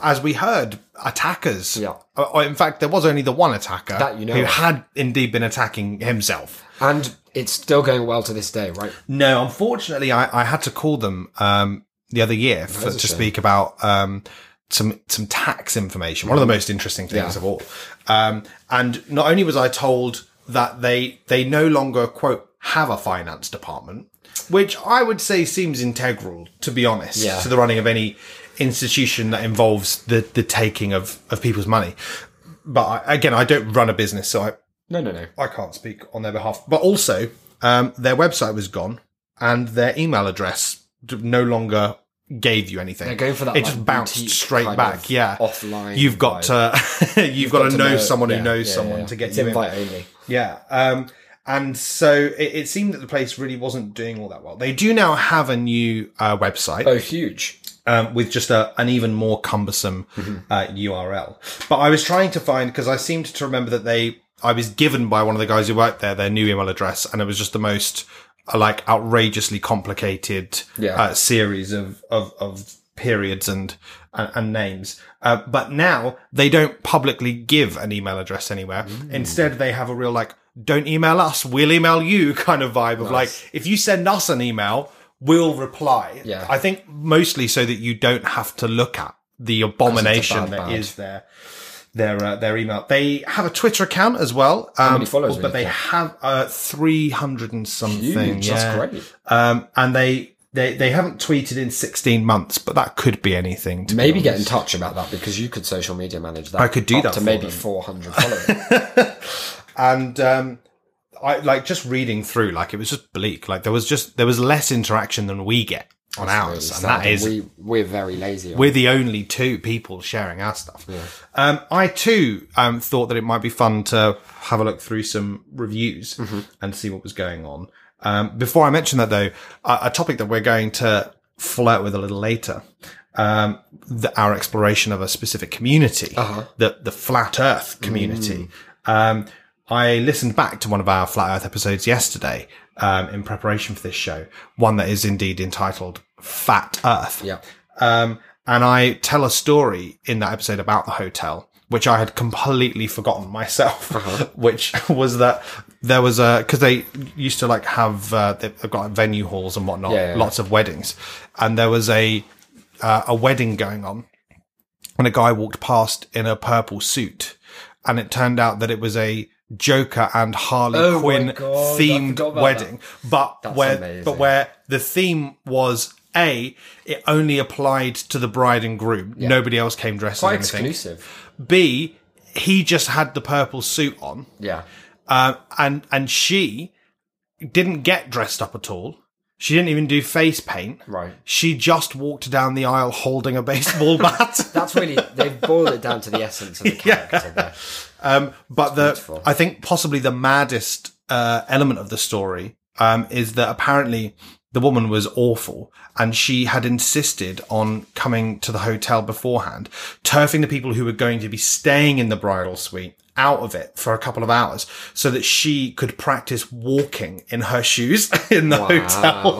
as we heard, attackers. Yeah. Uh, in fact, there was only the one attacker that you know who of. had indeed been attacking himself. And it's still going well to this day, right? No, unfortunately, I, I had to call them um, the other year for, to speak shame. about um, some some tax information. One of the most interesting things yeah. of all. Um, and not only was I told that they they no longer, quote, have a finance department, which I would say seems integral, to be honest, yeah. to the running of any institution that involves the, the taking of, of people's money. But I, again, I don't run a business, so I... No, no, no. I can't speak on their behalf. But also, um, their website was gone and their email address no longer gave you anything. They're going for that. It like, just bounced straight back. Yeah. Offline. You've got to, you've, you've got, got to know, know someone yeah, who knows yeah, someone yeah, yeah. to get it's you invite in. Only. Yeah. Um, and so it, it seemed that the place really wasn't doing all that well. They do now have a new, uh, website. Oh, huge. Um, with just a, an even more cumbersome, mm-hmm. uh, U R L. But I was trying to find, cause I seemed to remember that they, I was given by one of the guys who worked there their new email address, and it was just the most uh, like outrageously complicated yeah. uh, series of, of of periods and and, and names. Uh, but now they don't publicly give an email address anywhere. Mm. Instead, they have a real like "don't email us, we'll email you" kind of vibe nice. Of like if you send us an email, we'll reply. Yeah. I think mostly so that you don't have to look at the abomination bad, that bad. is there. Their uh, their email. They have a Twitter account as well. Um, How many followers? But they account? have uh, three hundred and something. Huge, yeah. That's great. Um, and they, they they haven't tweeted in sixteen months, but that could be anything. To maybe get in touch about that because you could social media manage that. I could do up that to for maybe four hundred followers. And um, I like just reading through. Like it was just bleak. Like there was just there was less interaction than we get. On That's ours, really and that is we, we're very lazy. We're we? the only two people sharing our stuff. Yeah. Um, I too um, thought that it might be fun to have a look through some reviews mm-hmm. and see what was going on. Um, before I mention that, though, a, a topic that we're going to flirt with a little later, um, the, our exploration of a specific community, uh-huh. the the Flat Earth community. Mm. Um, I listened back to one of our Flat Earth episodes yesterday. Um, in preparation for this show, one that is indeed entitled Fat Earth. Yeah. Um, and I tell a story in that episode about the hotel, which I had completely forgotten myself, uh-huh. which was that there was a, because they used to like have, uh, they've got venue halls and whatnot, yeah, yeah, lots yeah. of weddings. And there was a, uh, a wedding going on and a guy walked past in a purple suit. And it turned out that it was a Joker and Harley oh Quinn God, themed wedding. That. But That's where, amazing. but where the theme was, A, it only applied to the bride and groom. Yeah. Nobody else came dressed Quite as anything. Exclusive. B, he just had the purple suit on. Yeah. Um, and, and she didn't get dressed up at all. She didn't even do face paint. Right. She just walked down the aisle holding a baseball bat. That's really, they've boiled it down to the essence of the character yeah. there. Um, but the, beautiful. I think possibly the maddest uh, element of the story um, is that apparently the woman was awful and she had insisted on coming to the hotel beforehand, turfing the people who were going to be staying in the bridal suite out of it for a couple of hours so that she could practice walking in her shoes in the wow.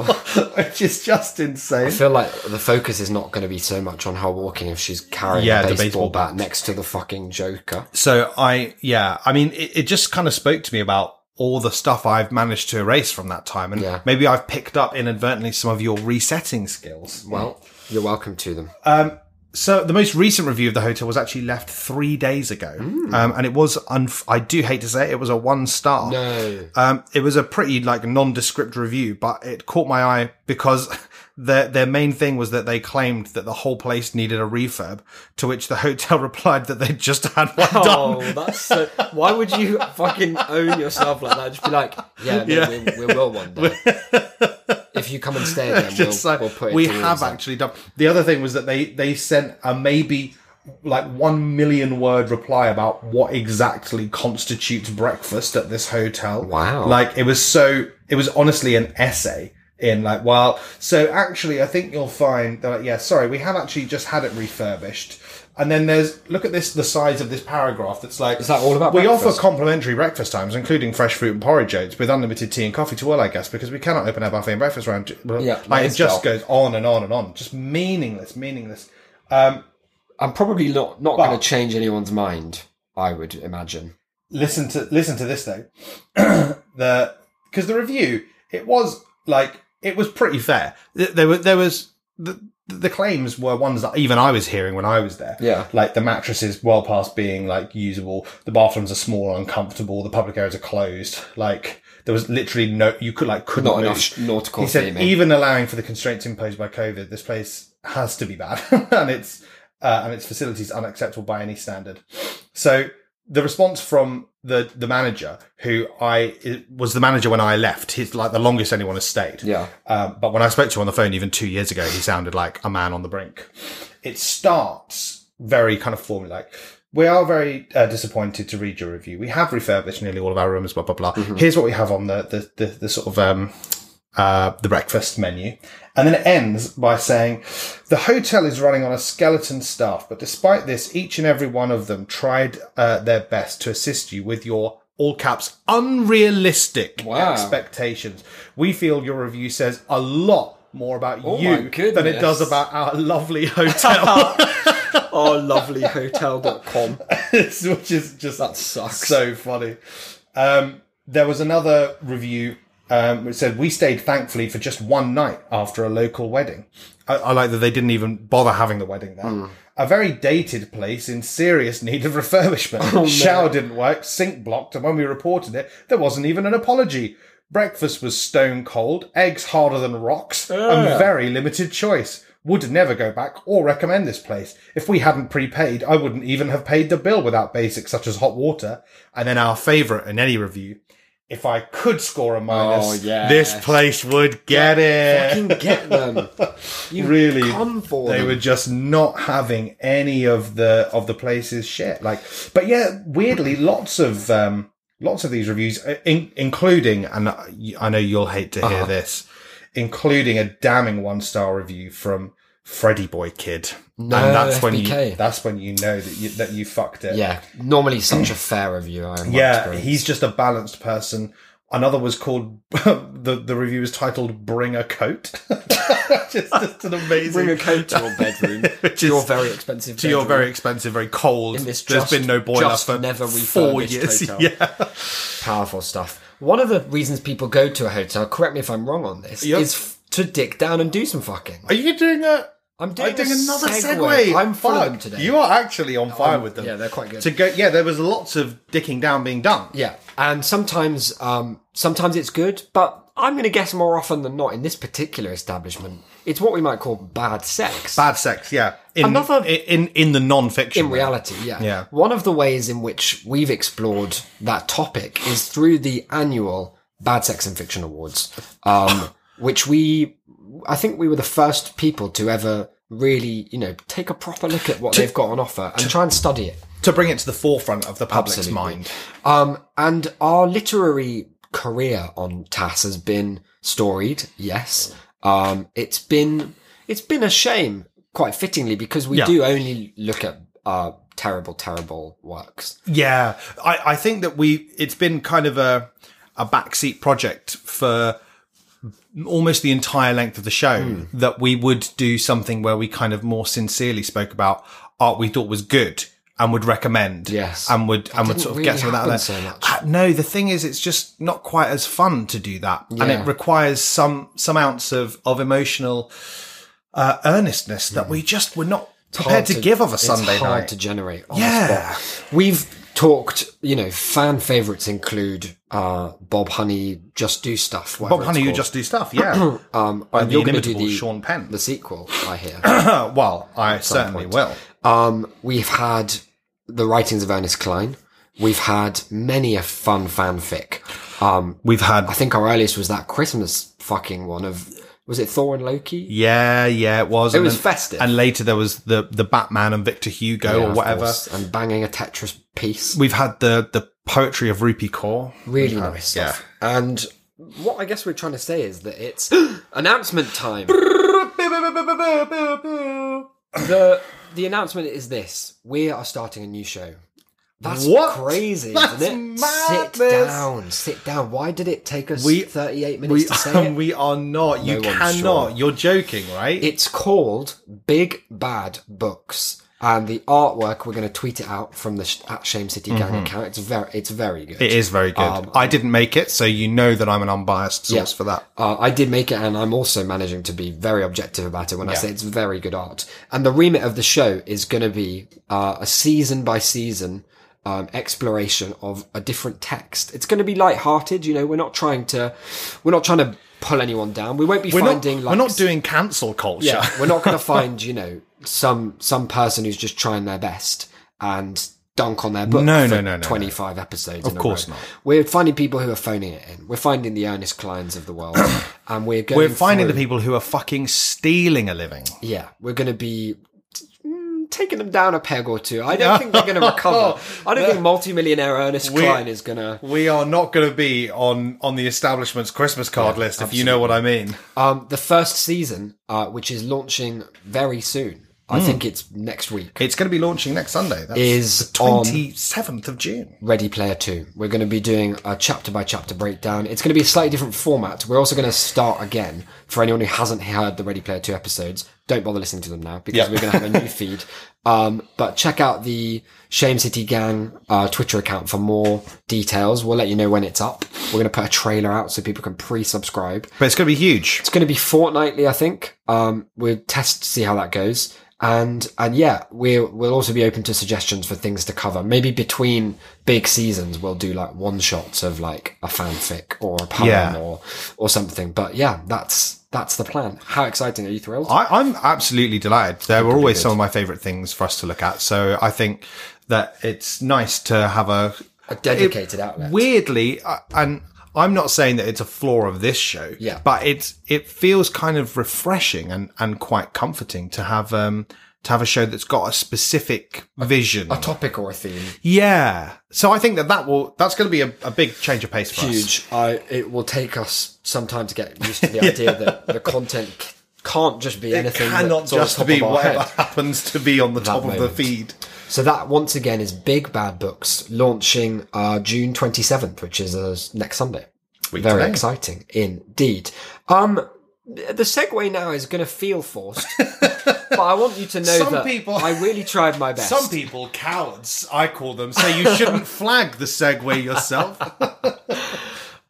hotel, which is just insane. I feel like the focus is not going to be so much on her walking if she's carrying yeah, a baseball, baseball bat next to the fucking Joker. So I, yeah, I mean, it, it just kind of spoke to me about all the stuff I've managed to erase from that time. And yeah. maybe I've picked up inadvertently some of your resetting skills. Well, you're welcome to them. Um, So the most recent review of the hotel was actually left three days ago. Mm. Um, and it was, unf- I do hate to say it, it was a one star. No. Um, it was a pretty like nondescript review, but it caught my eye because their, their main thing was that they claimed that the whole place needed a refurb, to which the hotel replied that they just had one oh, done. Oh, that's so, why would you fucking own yourself like that? Just be like, yeah, no, yeah. we will one day. If you come and stay again, we'll, like, we'll put it We have that. actually done. The other thing was that they, they sent a maybe like one million word reply about what exactly constitutes breakfast at this hotel. Wow. Like it was so, it was honestly an essay in like, well, so actually I think you'll find that, like, yeah, sorry, we have actually just had it refurbished. And then there's, look at this, the size of this paragraph that's like, is that all about we breakfast? Offer complimentary breakfast times, including fresh fruit and porridge oats with unlimited tea and coffee to all our guests because we cannot open our buffet and breakfast round. To, yeah, like it just goes on and on and on. Just meaningless, meaningless. Um, I'm probably not, not going to change anyone's mind, I would imagine. Listen to, listen to this though. the, because the review, it was like, it was pretty fair. There was, there was, the, The claims were ones that even I was hearing when I was there. Yeah. Like the mattress is well past being like usable. The bathrooms are small, uncomfortable. The public areas are closed. Like there was literally no, you could like, couldn't Not move. Enough nautical He said, theming. Even allowing for the constraints imposed by COVID, this place has to be bad and it's, uh, and its facilities unacceptable by any standard. So the response from the, the manager who I was the manager when I left, he's like the longest anyone has stayed. Yeah. Um, but when I spoke to him on the phone, even two years ago, he sounded like a man on the brink. It starts very kind of formulaic. Like, we are very uh, disappointed to read your review. We have refurbished nearly all of our rooms, blah, blah, blah. Mm-hmm. Here's what we have on the, the, the, the sort of, um, uh, the breakfast menu. And then it ends by saying, the hotel is running on a skeleton staff, but despite this, each and every one of them tried uh, their best to assist you with your, all caps, unrealistic wow. expectations. We feel your review says a lot more about oh you than it does about our lovely hotel. Our lovely hotel dot com. Which is just that sucks. So funny. Um, there was another review. Um, it said, we stayed thankfully for just one night after a local wedding. I, I like that they didn't even bother having the wedding there. Mm. A very dated place in serious need of refurbishment. Oh, Shower no. didn't work, sink blocked, and when we reported it, there wasn't even an apology. Breakfast was stone cold, eggs harder than rocks, yeah. and very limited choice. Would never go back or recommend this place. If we hadn't prepaid, I wouldn't even have paid the bill without basics such as hot water. And then our favourite in any review... If I could score a minus, oh, yes. this place would get yeah, it. Fucking get them. You really, come for they them. Were just not having any of the of the place's shit. Like, but yeah, weirdly, lots of um, lots of these reviews, in, including, and I know you'll hate to hear uh-huh. this, including a damning one-star review from Freddy Boy Kid. No, and that's F B K. when you that's when you know that you that you fucked it. Yeah. Normally such a fair review, I am. Yeah, he's just a balanced person Another was called, the, the review was titled Bring a Coat. Just, just an amazing... Bring a coat to your bedroom, is, to your very expensive bedroom. To your very expensive, very cold. In this just, There's been no boiler just for never four years. Hotel. Yeah. Powerful stuff. One of the reasons people go to a hotel, correct me if I'm wrong on this, yep. is f- to dick down and do some fucking. Are you doing a... I'm doing, I'm doing another segue. segue. I'm full of them today. You are actually on fire um, with them. Yeah, they're quite good. To go, yeah, there was lots of dicking down being done. Yeah, and sometimes, um, sometimes it's good, but I'm going to guess more often than not in this particular establishment, it's what we might call bad sex. Bad sex, yeah. In, another in, in in the non-fiction. In reality, yeah. yeah. One of the ways in which we've explored that topic is through the annual Bad Sex and Fiction Awards, um, which we. I think we were the first people to ever really, you know, take a proper look at what to, they've got on offer and to, try and study it. To bring it to the forefront of the public's Absolutely. mind. Um, and our literary career on T A S has been storied, yes. Um, it's been, it's been a shame, quite fittingly, because we yeah. do only look at uh, terrible, terrible works. Yeah. I, I think that we, it's been kind of a, a backseat project for almost the entire length of the show mm. that we would do something where we kind of more sincerely spoke about art we thought was good and would recommend. Yes. And would, that and would sort of really get to that. So uh, no, the thing is, it's just not quite as fun to do that. Yeah. And it requires some, some ounce of, of emotional, uh, earnestness mm. that we just were not it's prepared to, to give of a Sunday night. It's hard to generate. On yeah. The spot. We've talked, you know, fan favourites include uh, Bob Honey, Just Do Stuff. Bob Honey, You Just Do Stuff, yeah. um, By and the inimitable do the, Sean Penn. The sequel, I hear. Well, I certainly point. will. Um, we've had the writings of Ernest Cline. We've had many a fun fanfic. Um, we've had... I think our earliest was that Christmas fucking one of... Was it Thor and Loki? Yeah, yeah, it was. It and was then, festive. And later there was the, the Batman and Victor Hugo yeah, or whatever. Course. And banging a Tetris piece. We've had the, the poetry of Rupi Kaur. Really had, nice stuff. Yeah. And what I guess we're trying to say is that it's announcement time. the The announcement is this. We are starting a new show. That's what? crazy, That's isn't it? Madness. Sit down, sit down. Why did it take us we, thirty-eight minutes we, to say it? We are not. You no cannot. Sure. You're joking, right? It's called Big Bad Books, and the artwork we're going to tweet it out from the at Shame City Gang mm-hmm. account. It's very, it's very good. It is very good. Um, I didn't make it, so you know that I'm an unbiased source yeah. for that. Uh, I did make it, and I'm also managing to be very objective about it when yeah. I say it's very good art. And the remit of the show is going to be uh, a season by season. Um, exploration of a different text. It's going to be lighthearted, you know. We're not trying to, we're not trying to pull anyone down. We won't be we're finding. Not, like, we're not doing cancel culture. Yeah, we're not going to find, you know, some some person who's just trying their best and dunk on their book. No, for no, no, no. twenty-five no. episodes. Of course not. We're finding people who are phoning it in. We're finding the Ernest Clines of the world, and we're going. We're finding through, the people who are fucking stealing a living. Yeah, we're going to be. Taking them down a peg or two. I don't think they're going to recover. I don't think multimillionaire Ernest we, Cline is going to... We are not going to be on, on the establishment's Christmas card yeah, list, absolutely. If you know what I mean. Um, the first season, uh, which is launching very soon, I mm. think it's next week. It's going to be launching next Sunday. That's is the twenty-seventh of June. Ready Player Two. We're going to be doing a chapter-by-chapter breakdown. It's going to be a slightly different format. We're also going to start again. For anyone who hasn't heard the Ready Player Two episodes, don't bother listening to them now because yeah. we're going to have a new feed. Um, but check out the Shame City Gang uh, Twitter account for more details. We'll let you know when it's up. We're going to put a trailer out so people can pre-subscribe. But it's going to be huge. It's going to be fortnightly, I think. Um, we'll test to see how that goes. And, and yeah, we'll, we'll also be open to suggestions for things to cover. Maybe between big seasons, we'll do like one shots of like a fanfic or a poem yeah. or, or something. But yeah, that's, that's the plan. How exciting. Are you thrilled? I, I'm absolutely delighted. There were always good. some of my favorite things for us to look at. So I think that it's nice to have a, a dedicated it, outlet. Weirdly. Uh, and, I'm not saying that it's a flaw of this show, yeah. but it's it feels kind of refreshing and, and quite comforting to have um to have a show that's got a specific a, vision, a topic or a theme. Yeah, so I think that, that will that's going to be a, a big change of pace for Huge. us. Huge. I it will take us some time to get used to the yeah. idea that the content can't just be anything. It cannot just be whatever head. happens to be on the that top moment. of the feed. So that, once again, is Big Bad Books, launching uh, June twenty-seventh, which is uh, next Sunday. Week Very today. Exciting indeed. Um, the segue now is going to feel forced, but I want you to know some that people, I really tried my best. Some people, cowards, I call them, say you shouldn't flag the segue yourself.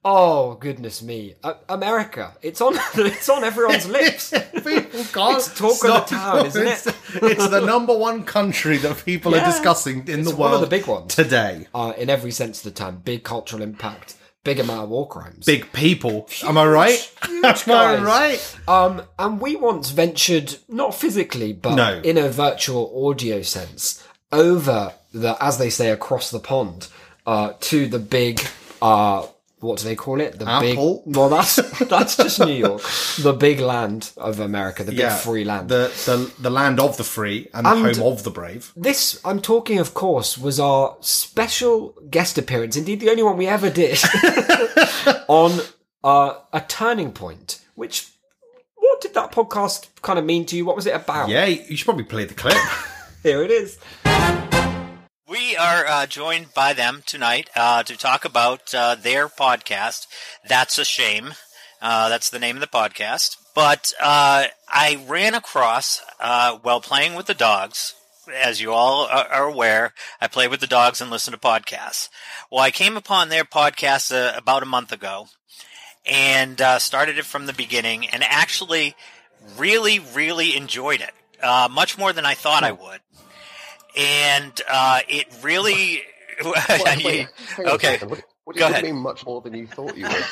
Oh, goodness me. Uh, America. It's on It's on everyone's lips. People can't it's talk stop. Of the town, isn't it? It's, it's the number one country that people yeah. are discussing in it's the world. One of the big ones. Today. Uh, in every sense of the time. Big cultural impact. Big amount of war crimes. Big people. Huge, Am I right? Am guys. I right? Um, and we once ventured, not physically, but no. in a virtual audio sense, over the, as they say, across the pond, uh, to the big... Uh, What do they call it? The Apple. Big well, that's that's just New York, the big land of America, the yeah, big free land, the, the the land of the free and, and the home of the brave. This I'm talking, of course, was our special guest appearance, indeed the only one we ever did, on uh, a Turning Point. Which, what did that podcast kind of mean to you? What was it about? Yeah, you should probably play the clip. Here it is. We are uh, joined by them tonight uh, to talk about uh, their podcast, That's a Shame. Uh, that's the name of the podcast. But uh, I ran across, uh, while playing with the dogs, as you all are aware, I play with the dogs and listen to podcasts. Well, I came upon their podcast uh, about a month ago and uh, started it from the beginning and actually really, really enjoyed it, uh, much more than I thought I would. And uh, it really... wait, wait, okay, what, what go ahead. Mean much more than you thought you would?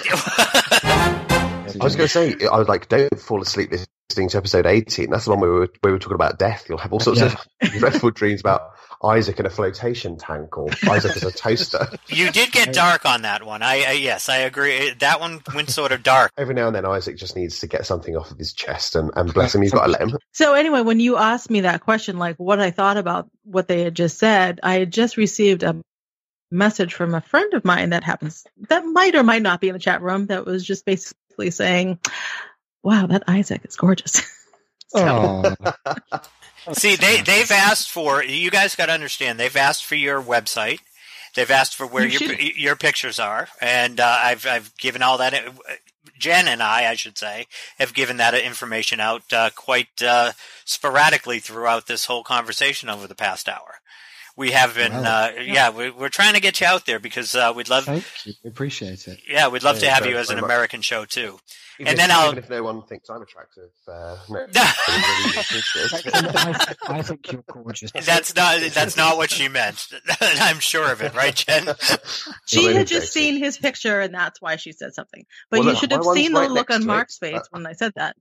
I was going to say, I was like, don't fall asleep listening to episode eighteen. That's the one where we were, we were talking about death. You'll have all sorts yeah. of dreadful dreams about Isaac in a flotation tank or Isaac as a toaster. You did get dark on that one. I, I Yes, I agree. That one went sort of dark. Every now and then, Isaac just needs to get something off of his chest, and, and bless him, you've got to let him. So anyway, when you asked me that question, like what I thought about what they had just said, I had just received a message from a friend of mine that happens, that might or might not be in the chat room, that was just basically saying, wow, that Isaac is gorgeous. So, see, they, they've asked for, you guys got to understand, they've asked for your website. They've asked for where you your, your pictures are. And uh, I've, I've given all that. Uh, Jen and I, I should say, have given that information out uh, quite uh, sporadically throughout this whole conversation over the past hour. We have been, wow. uh, yeah, yeah we, we're trying to get you out there because uh, we'd love. Thank you, we appreciate it. Yeah, we'd love yeah, to have you as an much. American show too. Even and if, then I'll. Even if no one thinks I'm attractive, uh, no, I, I think you're gorgeous. That's not. That's not what she meant. I'm sure of it, right, Jen? She had just seen his picture, and that's why she said something. But well, you look, should have seen right the look on Mark's face uh, when I said that.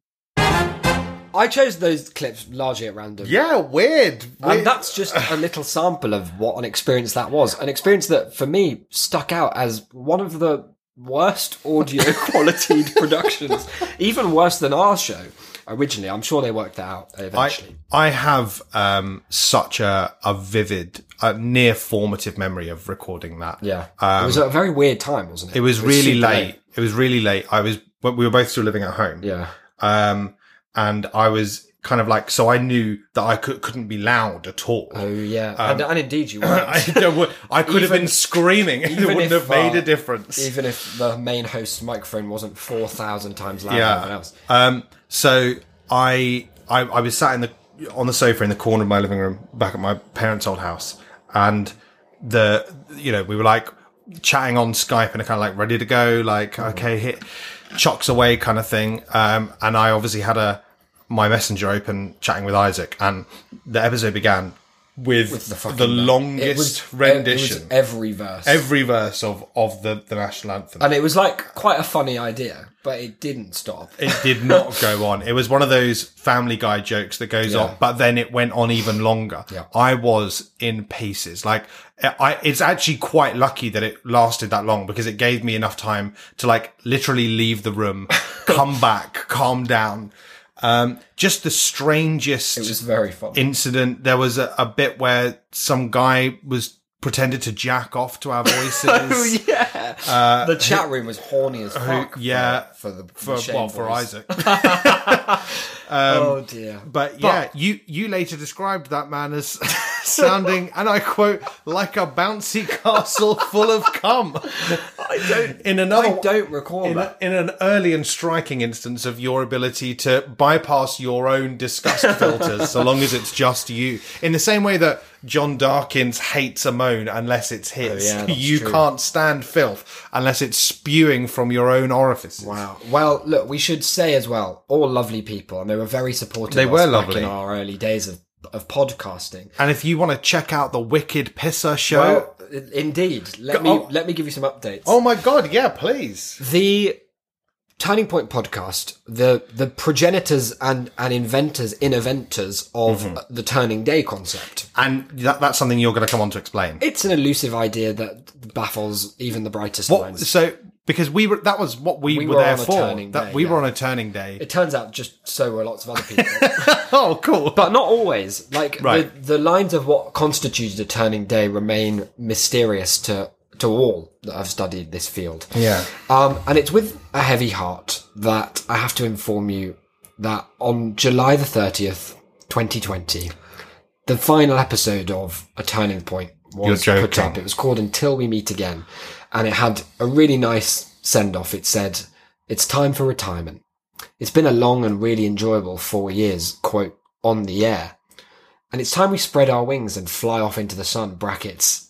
I chose those clips largely at random. Yeah, weird. weird. And that's just a little sample of what an experience that was. An experience that, for me, stuck out as one of the worst audio quality productions, even worse than our show originally. I'm sure they worked that out eventually. I, I have um, such a, a vivid, a near formative memory of recording that. Yeah. Um, it was a very weird time, wasn't it? It was, it was really late. late. It was really late. I was, we were both still living at home. Yeah. Um, And I was kind of like, so I knew that I could, couldn't be loud at all. Oh, yeah. Um, and, and indeed you weren't. I, I could even, have been screaming. It wouldn't if, have made uh, a difference. Even if the main host's microphone wasn't four thousand times louder yeah. than everyone else. Um, so I, I I was sat in the on the sofa in the corner of my living room back at my parents' old house. And, the you know, we were like chatting on Skype and kind of like ready to go, like, mm. okay, hit... chocks away kind of thing, um and I obviously had a my messenger open chatting with Isaac, and the episode began with, with the, the longest was, rendition every verse every verse of of the, the national anthem, and it was like quite a funny idea, but it didn't stop. It did not go on. It was one of those Family Guy jokes that goes yeah. on, but then it went on even longer. yeah. I was in pieces. Like I, it's actually quite lucky that it lasted that long, because it gave me enough time to like literally leave the room, come back, calm down. Um, just the strangest it was very fun. Incident. There was a, a bit where some guy was pretended to jack off to our voices. Oh, yeah. Uh, the chat room was horny as fuck. Who, yeah. For, for, the, for, the for well, voice. For Isaac. Um, oh dear. But yeah, but, you, you later described that man as sounding, and I quote, like a bouncy castle full of cum. I don't in another I don't recall in that. A, in an early and striking instance of your ability to bypass your own disgust filters so long as it's just you. In the same way that John Darkins hates a moan unless it's his. Oh, yeah, you true. Can't stand filth unless it's spewing from your own orifices. Wow. Well, look, we should say as well, all lovely people, and they were very supportive they of were us lovely. Back in our early days of, of podcasting. And if you want to check out the Wicked Pisser show... Well, indeed. Let go, me oh, let me give you some updates. Oh my God, yeah, please. The Turning Point podcast, the the progenitors and, and inventors, innoventors of mm-hmm. the Turning Day concept. And that, that's something you're going to come on to explain. It's an elusive idea that baffles even the brightest what, minds. So, because we were, that was what we, we were, were there for. Day, that we yeah. were on a turning day. It turns out just so were lots of other people. Oh, cool. But not always. Like, right. the, the lines of what constituted a turning day remain mysterious to to all that I've studied this field. Yeah. Um, and it's with a heavy heart that I have to inform you that on July the thirtieth, twenty twenty, the final episode of A Turning Point was put up. It was called Until We Meet Again. And it had a really nice send off. It said, "It's time for retirement. It's been a long and really enjoyable four years, quote, on the air. And it's time we spread our wings and fly off into the sun, brackets.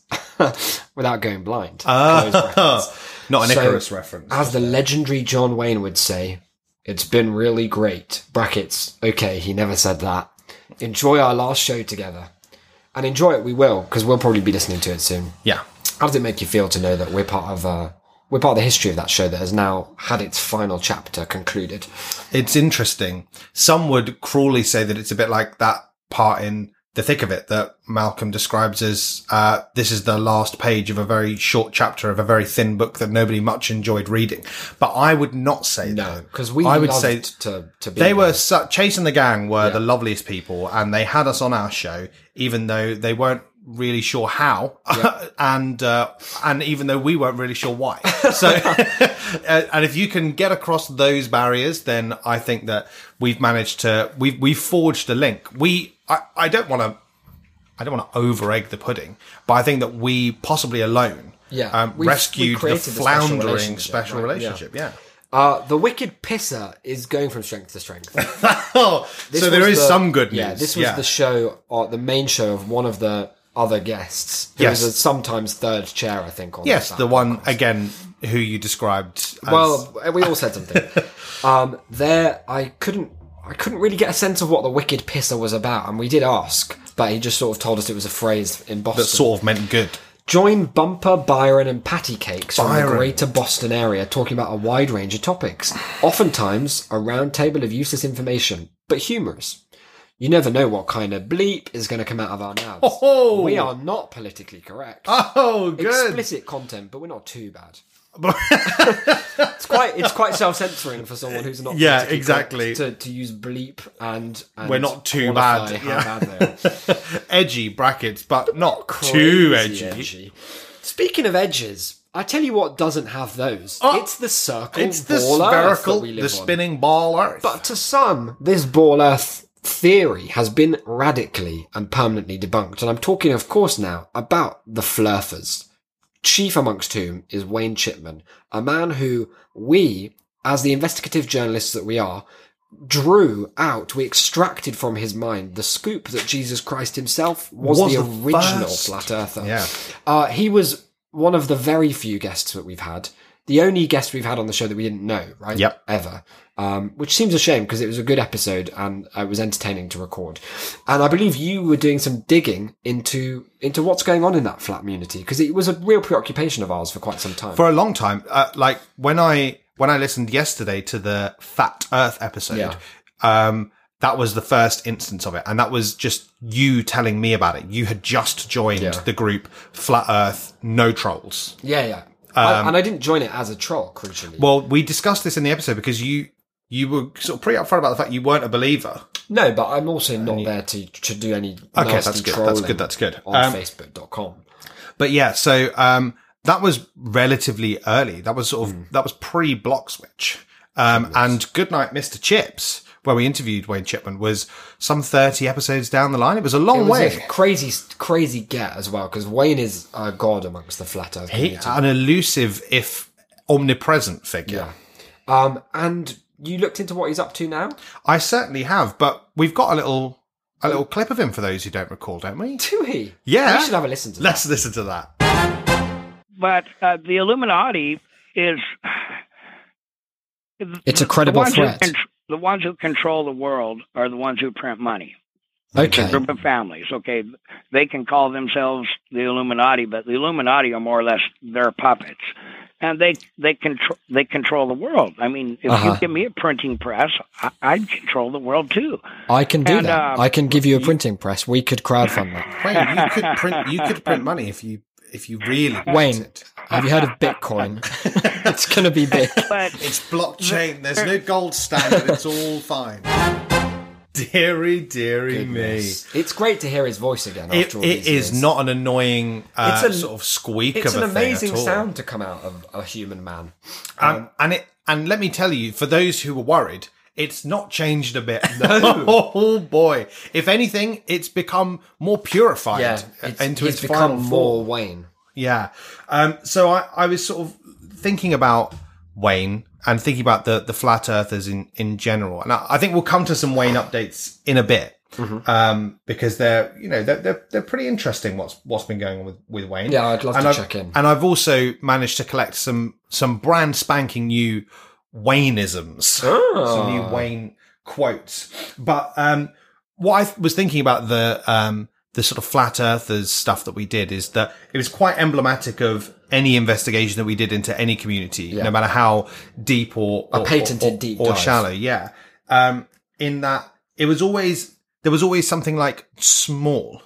Without going blind." Uh, not an Icarus so, reference. As the legendary John Wayne would say, "It's been really great. Brackets. Okay, he never said that. Enjoy our last show together." And enjoy it we will, because we'll probably be listening to it soon. Yeah. How does it make you feel to know that we're part of uh, we're part of the history of that show that has now had its final chapter concluded? It's interesting. Some would cruelly say that it's a bit like that part in The Thick of It that Malcolm describes as, uh, this is the last page of a very short chapter of a very thin book that nobody much enjoyed reading. But I would not say no, that. Because we I would say to, to be they there. were su- Chase and the gang were yeah. the loveliest people, and they had us on our show, even though they weren't really sure how, yeah. and uh, and even though we weren't really sure why. So, and if you can get across those barriers, then I think that we've managed to we've we've forged a link. We. I, I don't want to, I don't want to over egg the pudding, but I think that we possibly alone, yeah, um, rescued the floundering special relationship. Special right? relationship. Yeah. yeah. Uh, the Wicked Pisser is going from strength to strength. oh, so there is the, some good news. Yeah, this was yeah. the show, or the main show of one of the other guests. Who yes. was a sometimes third chair, I think. On yes, the one podcast. Again who you described. As... Well, we all said something. um, there, I couldn't. I couldn't really get a sense of what the Wicked Pisser was about, and we did ask, but he just sort of told us it was a phrase in Boston. That sort of meant good. Join Bumper, Byron, and Patty Cakes Byron. from the greater Boston area, talking about a wide range of topics, oftentimes a round table of useless information, but humorous. You never know what kind of bleep is going to come out of our mouths. Oh. We are not politically correct. Oh, good. Explicit content, but we're not too bad. it's quite it's quite self-censoring for someone who's not yeah exactly to, to use bleep and, and we're not too bad, yeah. bad edgy brackets but not too edgy. edgy Speaking of edges, I tell you what doesn't have those. Oh, it's the circle it's the ball spherical, earth that we live the spinning on. Ball earth. But to some, this ball earth theory has been radically and permanently debunked, and I'm talking of course now about the flurfers, chief amongst whom is Wayne Chipman, a man who we, as the investigative journalists that we are, drew out, we extracted from his mind the scoop that Jesus Christ himself was, was the, the original first. Flat Earther. Yeah. Uh, he was one of the very few guests that we've had, the only guest we've had on the show that we didn't know, right? Yep. Ever. Um, which seems a shame because it was a good episode and it was entertaining to record. And I believe you were doing some digging into, into what's going on in that flat community, because it was a real preoccupation of ours for quite some time. For a long time. Uh, like when I, when I listened yesterday to the Flat Earth episode, yeah. um, that was the first instance of it. And that was just you telling me about it. You had just joined yeah. the group Flat Earth No Trolls. Yeah, yeah. Um, I, and I didn't join it as a troll, crucially. Well, we discussed this in the episode because you you were sort of pretty upfront about the fact you weren't a believer. No, but I'm also not you, there to, to do any okay, nasty that's good, trolling that's good, that's good. on um, Facebook dot com. But yeah, so um, that was relatively early. That was sort of mm. that was pre-Blockswitch. Um, yes. And Goodnight, Mister Chips where we interviewed Wayne Chipman was some thirty episodes down the line. It was a long it was way. A crazy, crazy get as well, because Wayne is a god amongst the Flat Earth community. An elusive, if omnipresent figure. Yeah. Um, and you looked into what he's up to now? I certainly have, but we've got a little... A little clip of him for those who don't recall, don't we? Do we? Yeah. We should have a listen to that. Let's listen to that. But uh, the Illuminati is... It's a credible threat. Who, the ones who control the world are the ones who print money. Okay. It's a group of families, okay? They can call themselves the Illuminati, but the Illuminati are more or less their puppets. And they they control they control the world. I mean, if uh-huh. you give me a printing press, I, I'd control the world too. I can do and, that. Uh, I can give you a printing press. We could crowdfund that. Wayne, you could print. You could print money if you if you really. Wayne, it. Have you heard of Bitcoin? It's going to be big. But it's blockchain. There's no gold standard. It's all fine. Deary, deary Goodness. Me. It's great to hear his voice again after it, all these It is years. Not an annoying uh, it's a, sort of squeak of a thing at all. It's an amazing sound to come out of a human man. Um, um, and it, and let me tell you, for those who were worried, it's not changed a bit. No. Oh, boy. If anything, it's become more purified yeah, it's, into its, its become final more form. Wayne. Yeah. Um, so I, I was sort of thinking about Wayne and thinking about the, the flat earthers in, in general. And I, I think we'll come to some Wayne updates in a bit. Mm-hmm. Um, because they're, you know, they're, they're, they're pretty interesting what's, what's been going on with, with Wayne. Yeah. I'd love and to I've, check in. And I've also managed to collect some, some brand spanking new Wayneisms, oh. some new Wayne quotes. But, um, what I th- was thinking about the, um, the sort of flat earthers stuff that we did is that it was quite emblematic of any investigation that we did into any community, yeah. no matter how deep or, or a patented or, or, deep or shallow. Yeah. Um, in that it was always, there was always something like small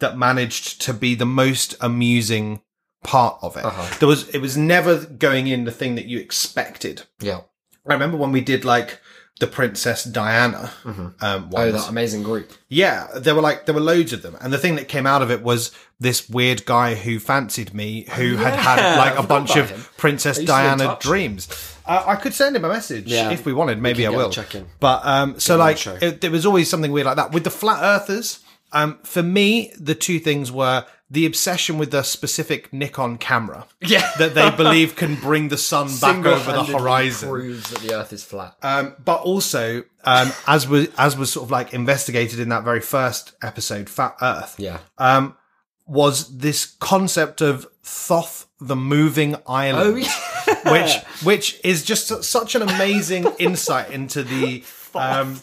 that managed to be the most amusing part of it. Uh-huh. There was, it was never going in the thing that you expected. Yeah. I remember when we did like, the Princess Diana mm-hmm. um ones. Oh, that amazing group. Yeah, there were like there were loads of them, and the thing that came out of it was this weird guy who fancied me, who yeah, had had like a bunch of him. Princess Diana dreams. uh, I could send him a message yeah, if we wanted. Maybe we I will check in. But um so like it, there was always something weird like that with the flat earthers. Um for me, the two things were the obsession with the specific Nikon camera yeah. that they believe can bring the sun back over the horizon. Proves that the Earth is flat. Um, but also, um, as was as was sort of like investigated in that very first episode, Fat Earth. Yeah. Um, was this concept of Thoth, the moving island, oh, yeah. which which is just such an amazing insight into the. Um,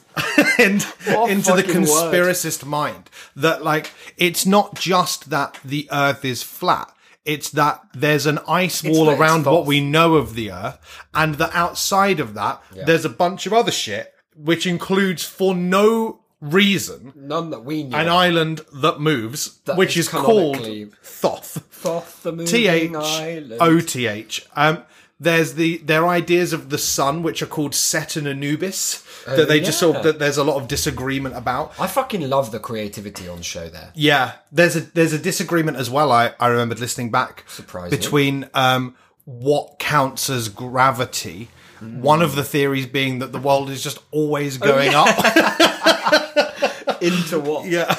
and into the conspiracist word. Mind that like it's not just that the Earth is flat, it's that there's an ice wall around what we know of the Earth, and that outside of that yeah. there's a bunch of other shit which includes for no reason none that we knew an island that moves that which is, is called Thoth Thoth the moving island. T H O T H um There's the their ideas of the sun, which are called Set and Anubis, oh, that they yeah. just sort of, that there's a lot of disagreement about. I fucking love the creativity on show there. Yeah, there's a there's a disagreement as well. I I remembered listening back Surprising. between um what counts as gravity. Mm. One of the theories being that the world is just always going oh, yeah. up into what? Yeah,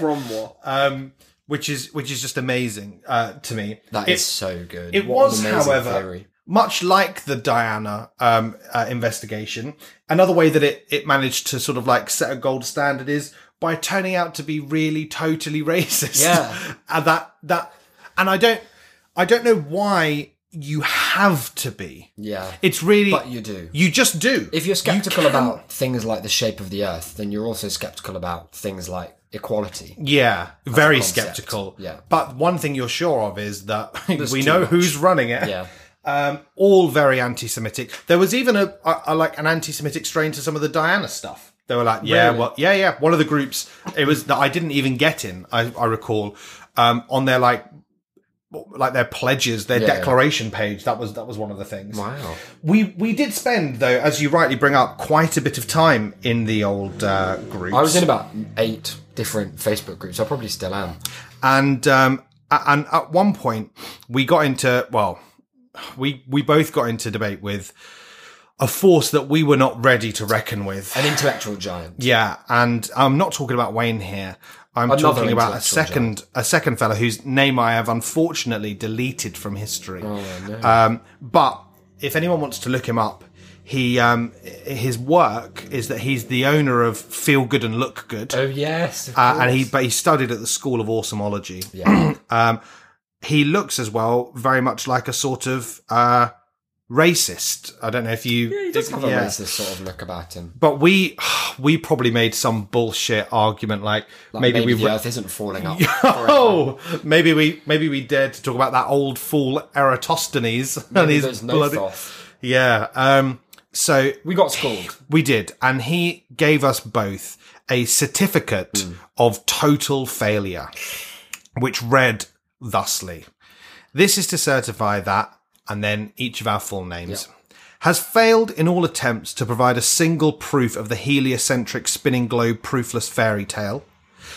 from what? Um. Which is which is just amazing uh, to me. That it, is so good. It what was, however. Theory. Much like the Diana um uh, investigation, another way that it, it managed to sort of like set a gold standard is by turning out to be really totally racist. Yeah. And that that and I don't I don't know why you have to be. Yeah. It's really But you do. You just do. If you're skeptical you about things like the shape of the Earth, then you're also skeptical about things like equality. Yeah, very skeptical. Yeah. But one thing you're sure of is that There's we know much. who's running it. Yeah. Um, all very anti-Semitic. There was even a, a, a like an anti-Semitic strain to some of the Diana stuff. They were like, yeah, really? well, yeah, yeah. One of the groups, it was that I didn't even get in. I, I recall um, on their like, like their pledges, their yeah, declaration yeah. page. That was that was one of the things. Wow. We we did spend though, as you rightly bring up, quite a bit of time in the old uh, groups. I was in about eight different Facebook groups. I probably still am. And um, and at one point we got into well. We we both got into debate with a force that we were not ready to reckon with. An intellectual giant. Yeah, and I'm not talking about Wayne here. I'm Another talking about a second giant. a second fella whose name I have unfortunately deleted from history. Oh, no. Um, but if anyone wants to look him up, he um, his work is that he's the owner of Feel Good and Look Good. Oh yes, of uh, and he but he studied at the School of Awesomology. Yeah. um, he looks as well very much like a sort of uh, racist. I don't know if you. Yeah, he does have yeah. a racist sort of look about him. But we we probably made some bullshit argument like, like maybe, maybe we the re- Earth isn't falling up. Oh, maybe we maybe we dared to talk about that old fool Eratosthenes maybe and his no bloody Thoth. Yeah. Um, so we got schooled. We did, and he gave us both a certificate mm. of total failure, which read thusly: "This is to certify that." And then each of our full names, yep. has failed in all attempts to provide a single proof of the heliocentric spinning globe proofless fairy tale,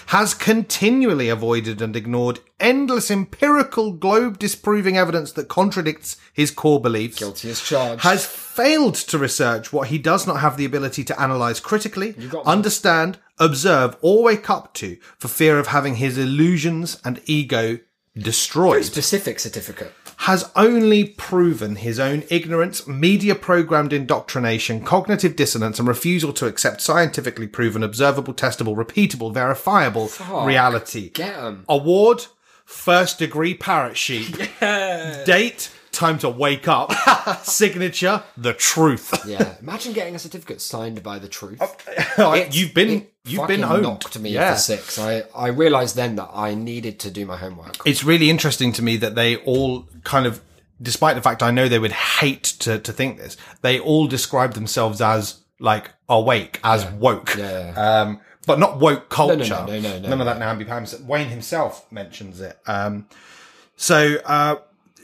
has continually avoided and ignored endless empirical globe disproving evidence that contradicts his core beliefs, guilty as charged, has failed to research what he does not have the ability to analyse critically, understand, observe, or wake up to, for fear of having his illusions and ego destroyed. Very specific certificate. Has only proven his own ignorance, media-programmed indoctrination, cognitive dissonance, and refusal to accept scientifically proven, observable, testable, repeatable, verifiable Fuck. reality. Get 'em. Award, first-degree parrot sheep. Yeah. Date, time to wake up. Signature, the truth. Yeah, imagine getting a certificate signed by the truth. It, you've been... You've been home. knocked me yeah. for six. I, I realised then that I needed to do my homework. It's really interesting to me that they all kind of, despite the fact I know they would hate to, to think this, they all describe themselves as like awake, as yeah. woke. Yeah, yeah. Um, but not woke culture. No, no, no, no, no, no None no. of that namby-pamby. Wayne himself mentions it. Um, so, uh,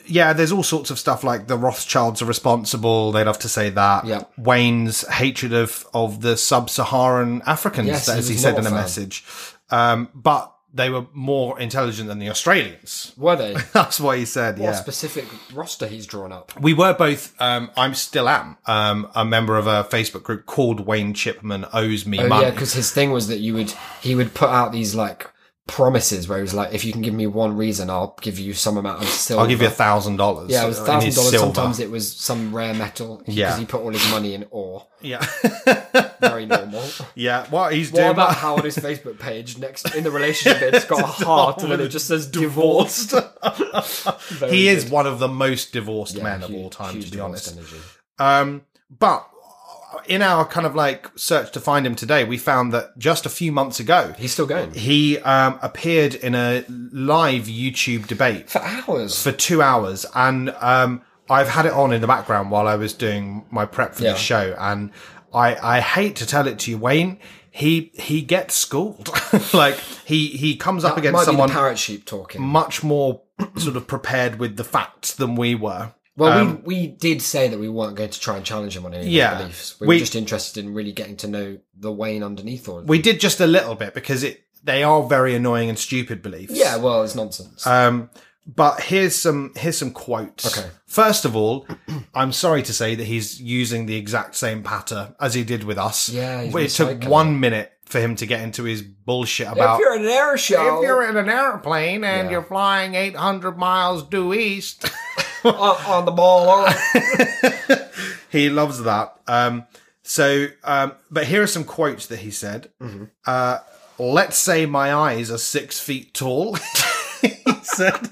yeah, there's all sorts of stuff like the Rothschilds are responsible. They love to say that. Yep. Wayne's hatred of, of the sub-Saharan Africans, yes, as he said in a message. Um, but they were more intelligent than the Australians. Were they? That's what he said, what yeah. What specific roster he's drawn up. We were both, um, I'm still am, um, a member of a Facebook group called Wayne Chipman Owes Me oh, Money. Yeah, because his thing was that you would, he would put out these like, promises where he was like, if you can give me one reason, I'll give you some amount of silver. I'll give you a thousand dollars. Yeah, it was a thousand dollars. Sometimes it was some rare metal. Yeah. Because he put all his money in ore. Yeah. Very normal. Yeah. Well, he's what doing about that? How on his Facebook page next in the relationship it's got a heart and then it just says divorced. He is good. one of the most divorced yeah, men huge, of all time, to be honest. Energy. Um, but in our kind of like search to find him today, we found that just a few months ago, he's still going. He um, appeared in a live YouTube debate for hours, for two hours, and um, I've had it on in the background while I was doing my prep for yeah. the show. And I, I hate to tell it to you, Wayne, he he gets schooled. Like he he comes that up against might someone be the parrot sheep talking, much more sort of prepared with the facts than we were. Well, um, we, we did say that we weren't going to try and challenge him on any yeah, of his beliefs. We were we, just interested in really getting to know the Wayne underneath all of them. We did just a little bit because it they are very annoying and stupid beliefs. Yeah, well, it's nonsense. Um, but here's some here's some quotes. Okay. First of all, I'm sorry to say that he's using the exact same patter as he did with us. Yeah, he's it took psycho. one minute for him to get into his bullshit about... If you're in an air show... If you're in an airplane and yeah. you're flying eight hundred miles due east... on the ball. He loves that. Um, so, um, but here are some quotes that he said. Mm-hmm. Uh, let's say my eyes are six feet tall. He said.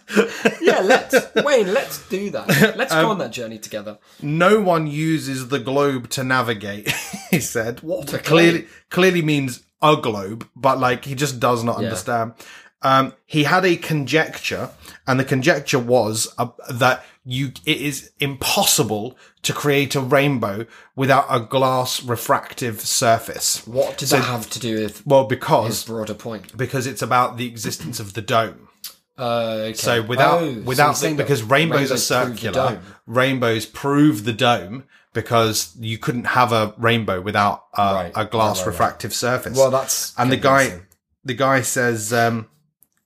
Yeah, let's. Wayne, let's do that. Let's um, go on that journey together. No one uses the globe to navigate, he said. What a clearly, clearly means a globe, but like he just does not yeah. understand. Um, he had a conjecture, and the conjecture was uh, that you, it is impossible to create a rainbow without a glass refractive surface. What does so, that have to do with well, because, his broader point? Because it's about the existence of the dome. Uh, okay. So without, oh, without, so the, because rainbows, rainbows are circular, prove rainbows prove the dome because you couldn't have a rainbow without a, right. a glass right, right, refractive right. surface. Well, that's, and convincing. the guy, the guy says, um,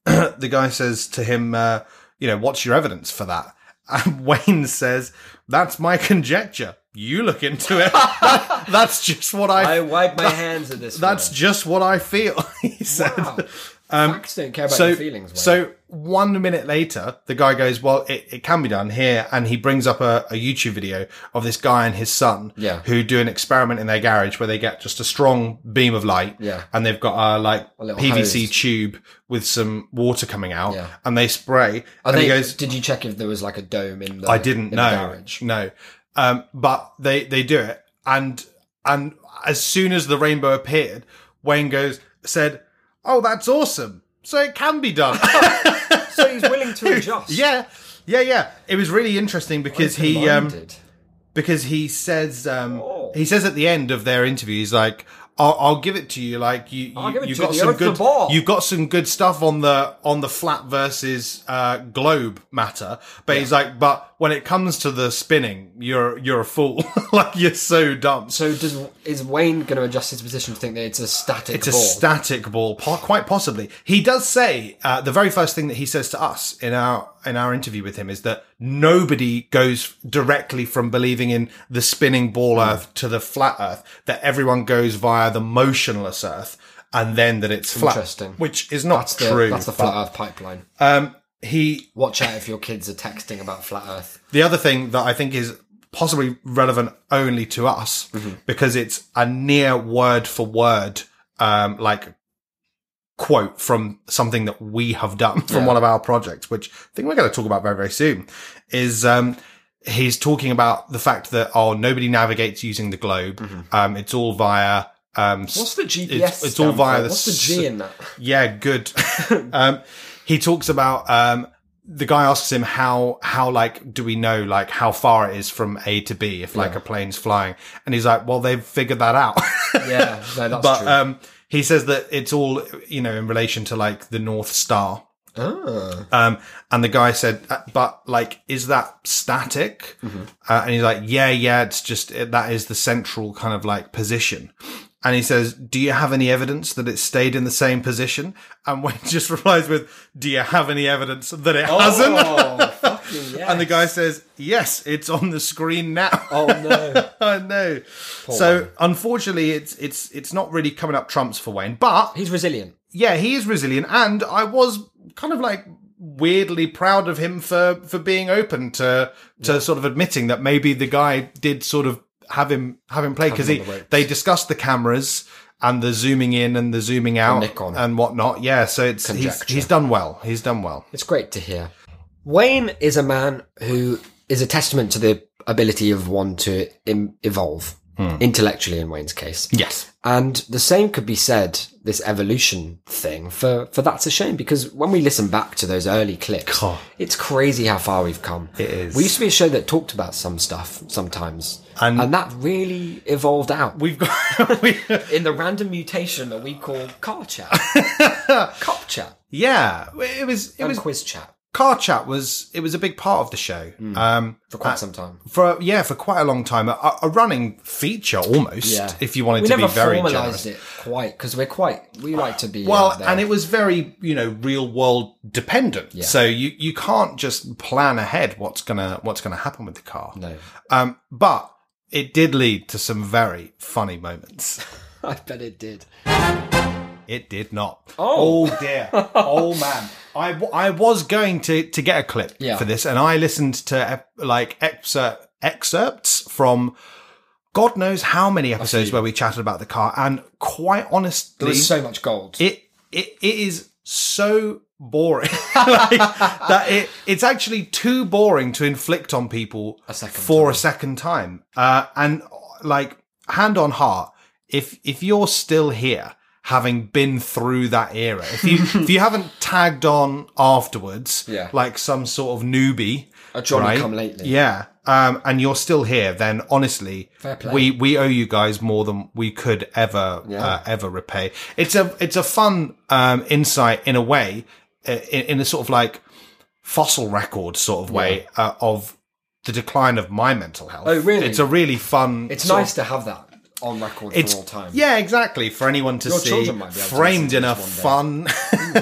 the guy says to him, uh, you know, what's your evidence for that? And Wayne says, that's my conjecture. You look into it. that, that's just what I... I wipe my that, hands of this. That's one. Just what I feel, he said. Wow. Um, Facts don't care about so, your feelings. Wayne. So one minute later, the guy goes, well, it, it can be done here. And he brings up a, a YouTube video of this guy and his son yeah. who do an experiment in their garage where they get just a strong beam of light yeah. and they've got a like a P V C hose. Tube with some water coming out yeah. and they spray. Are and they, he goes, did you check if there was like a dome in the I didn't in know. The garage? No. Um, but they, they do it. And, and as soon as the rainbow appeared, Wayne goes, said, oh, that's awesome. So it can be done. So he's willing to adjust. Yeah. Yeah. Yeah. It was really interesting because he, um, because he says, um, oh. he says at the end of their interview, he's like, I'll, I'll give it to you. Like you, you you've got some good, you've got some good stuff on the, on the flat versus, uh, globe matter. But yeah. he's like, but when it comes to the spinning, you're, you're a fool. Like you're so dumb. So does, is Wayne going to adjust his position to think that it's a static it's ball? It's a static ball. Po- quite possibly. He does say, uh, the very first thing that he says to us in our, in our interview with him is that nobody goes directly from believing in the spinning ball mm. earth to the flat earth, that everyone goes via the motionless earth and then that it's flat, Interesting. Which is not that's true. The, that's the flat but, earth pipeline. Um, he watch out if your kids are texting about flat earth. The other thing that I think is possibly relevant only to us mm-hmm. because it's a near word for word, um, like quote from something that we have done from yeah. one of our projects, which I think we're going to talk about very, very soon, is um he's talking about the fact that, oh, nobody navigates using the globe. Mm-hmm. Um It's all via... um What's the G P S? It's, it's all via... The, What's the G in that? Yeah, good. um He talks about... um the guy asks him how, how like, do we know, like, how far it is from A to B if, like, yeah. a plane's flying? And he's like, well, they've figured that out. yeah, no, that's but, true. Um, He says that it's all, you know, in relation to like the North Star. Oh. Um, and the guy said, but like, is that static? Mm-hmm. Uh, and he's like, yeah, yeah, it's just, it, that is the central kind of like position. And he says, do you have any evidence that it stayed in the same position? And Wayne just replies with, do you have any evidence that it oh, hasn't? Fucking yes. And the guy says, yes, it's on the screen now. Oh, no. oh, no. Poor so, Wayne. Unfortunately, it's it's it's not really coming up trumps for Wayne, but... He's resilient. Yeah, he is resilient. And I was kind of like... weirdly proud of him for for being open to to yeah. sort of admitting that maybe the guy did sort of have him have him play because he the they discussed the cameras and the zooming in and the zooming out Nikon. And whatnot yeah so it's he's, he's done well he's done well it's great to hear. Wayne is a man who is a testament to the ability of one to im- evolve hmm. intellectually in Wayne's case yes and the same could be said this evolution thing for, for That's a Shame, because when we listen back to those early clips, God. It's crazy how far we've come. It is. We used to be a show that talked about some stuff sometimes, and, and that really evolved out. We've got we, in the random mutation that we call car chat, cop chat. Yeah, it was. It and was quiz chat. Car chat was it was a big part of the show mm. um, for quite uh, some time. For yeah, for quite a long time, a, a running feature almost. Yeah. If you wanted we to be very generous, we never formalised it quite because we're quite we like to be well, uh, and it was very you know real world dependent. Yeah. So you, you can't just plan ahead what's gonna what's gonna happen with the car. No, um, but it did lead to some very funny moments. I bet it did. It did not. Oh, oh dear. Oh man. I, w- I was going to, to get a clip yeah. for this, and I listened to ep- like excer- excerpts from God knows how many episodes where we chatted about the car, and quite honestly, there was so much gold. It it, it is so boring like, that it it's actually too boring to inflict on people a second for time. a second time. Uh, and like hand on heart, if if you're still here. Having been through that era, if you if you haven't tagged on afterwards, yeah. like some sort of newbie, a Johnny right? come lately, yeah, um, and you're still here, then honestly, fair play. we we owe you guys more than we could ever yeah. uh, ever repay. It's a it's a fun um, insight in a way, in, in a sort of like fossil record sort of way yeah. uh, of the decline of my mental health. Oh, really? It's a really fun. It's nice of, to have that. On record it's, for all time. Yeah, exactly. For anyone to Your see, framed to in a fun,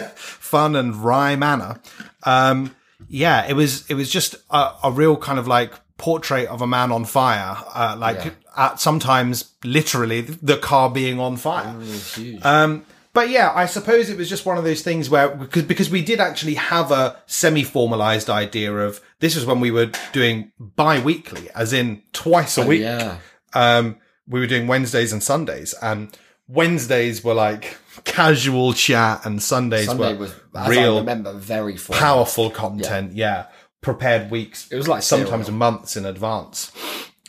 fun and wry manner. Um, yeah, it was. It was just a, a real kind of like portrait of a man on fire, uh, like yeah. at sometimes literally the car being on fire. Oh, that's huge. Um, but yeah, I suppose it was just one of those things where, because, because we did actually have a semi-formalized idea of, this was when we were doing bi-weekly, as in twice a oh, week. Yeah. Um, we were doing Wednesdays and Sundays, and Wednesdays were like casual chat, and Sundays Sunday were was, as real I remember, very formal. Powerful content. Yeah. yeah. Prepared weeks. It was like sometimes cereal. Months in advance.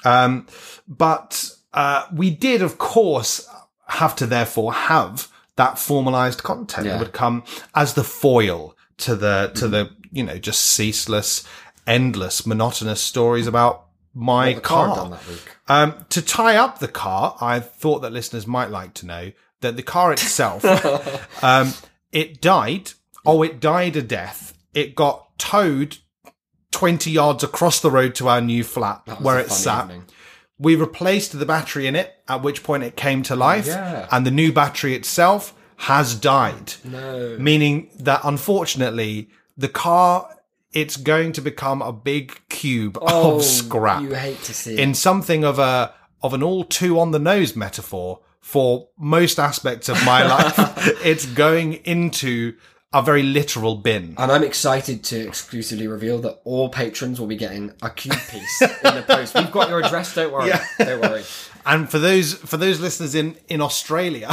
Um, but, uh, we did of course have to therefore have that formalized content yeah. that would come as the foil to the, to mm-hmm. the, you know, just ceaseless, endless, monotonous stories about my well, car. car done that week. Um, to tie up the car, I thought that listeners might like to know that the car itself, um, it died. Oh, it died a death. It got towed twenty yards across the road to our new flat where it sat. Evening. We replaced the battery in it, at which point it came to life. Yeah. And the new battery itself has died. No. Meaning that, unfortunately, the car, it's going to become a big cube oh, of scrap. You hate to see it. In something of a of an all too on the nose metaphor for most aspects of my life. It's going into a very literal bin. And I'm excited to exclusively reveal that all patrons will be getting a cube piece in the post. We've got your address, don't worry. Yeah. Don't worry. And for those for those listeners in, in Australia,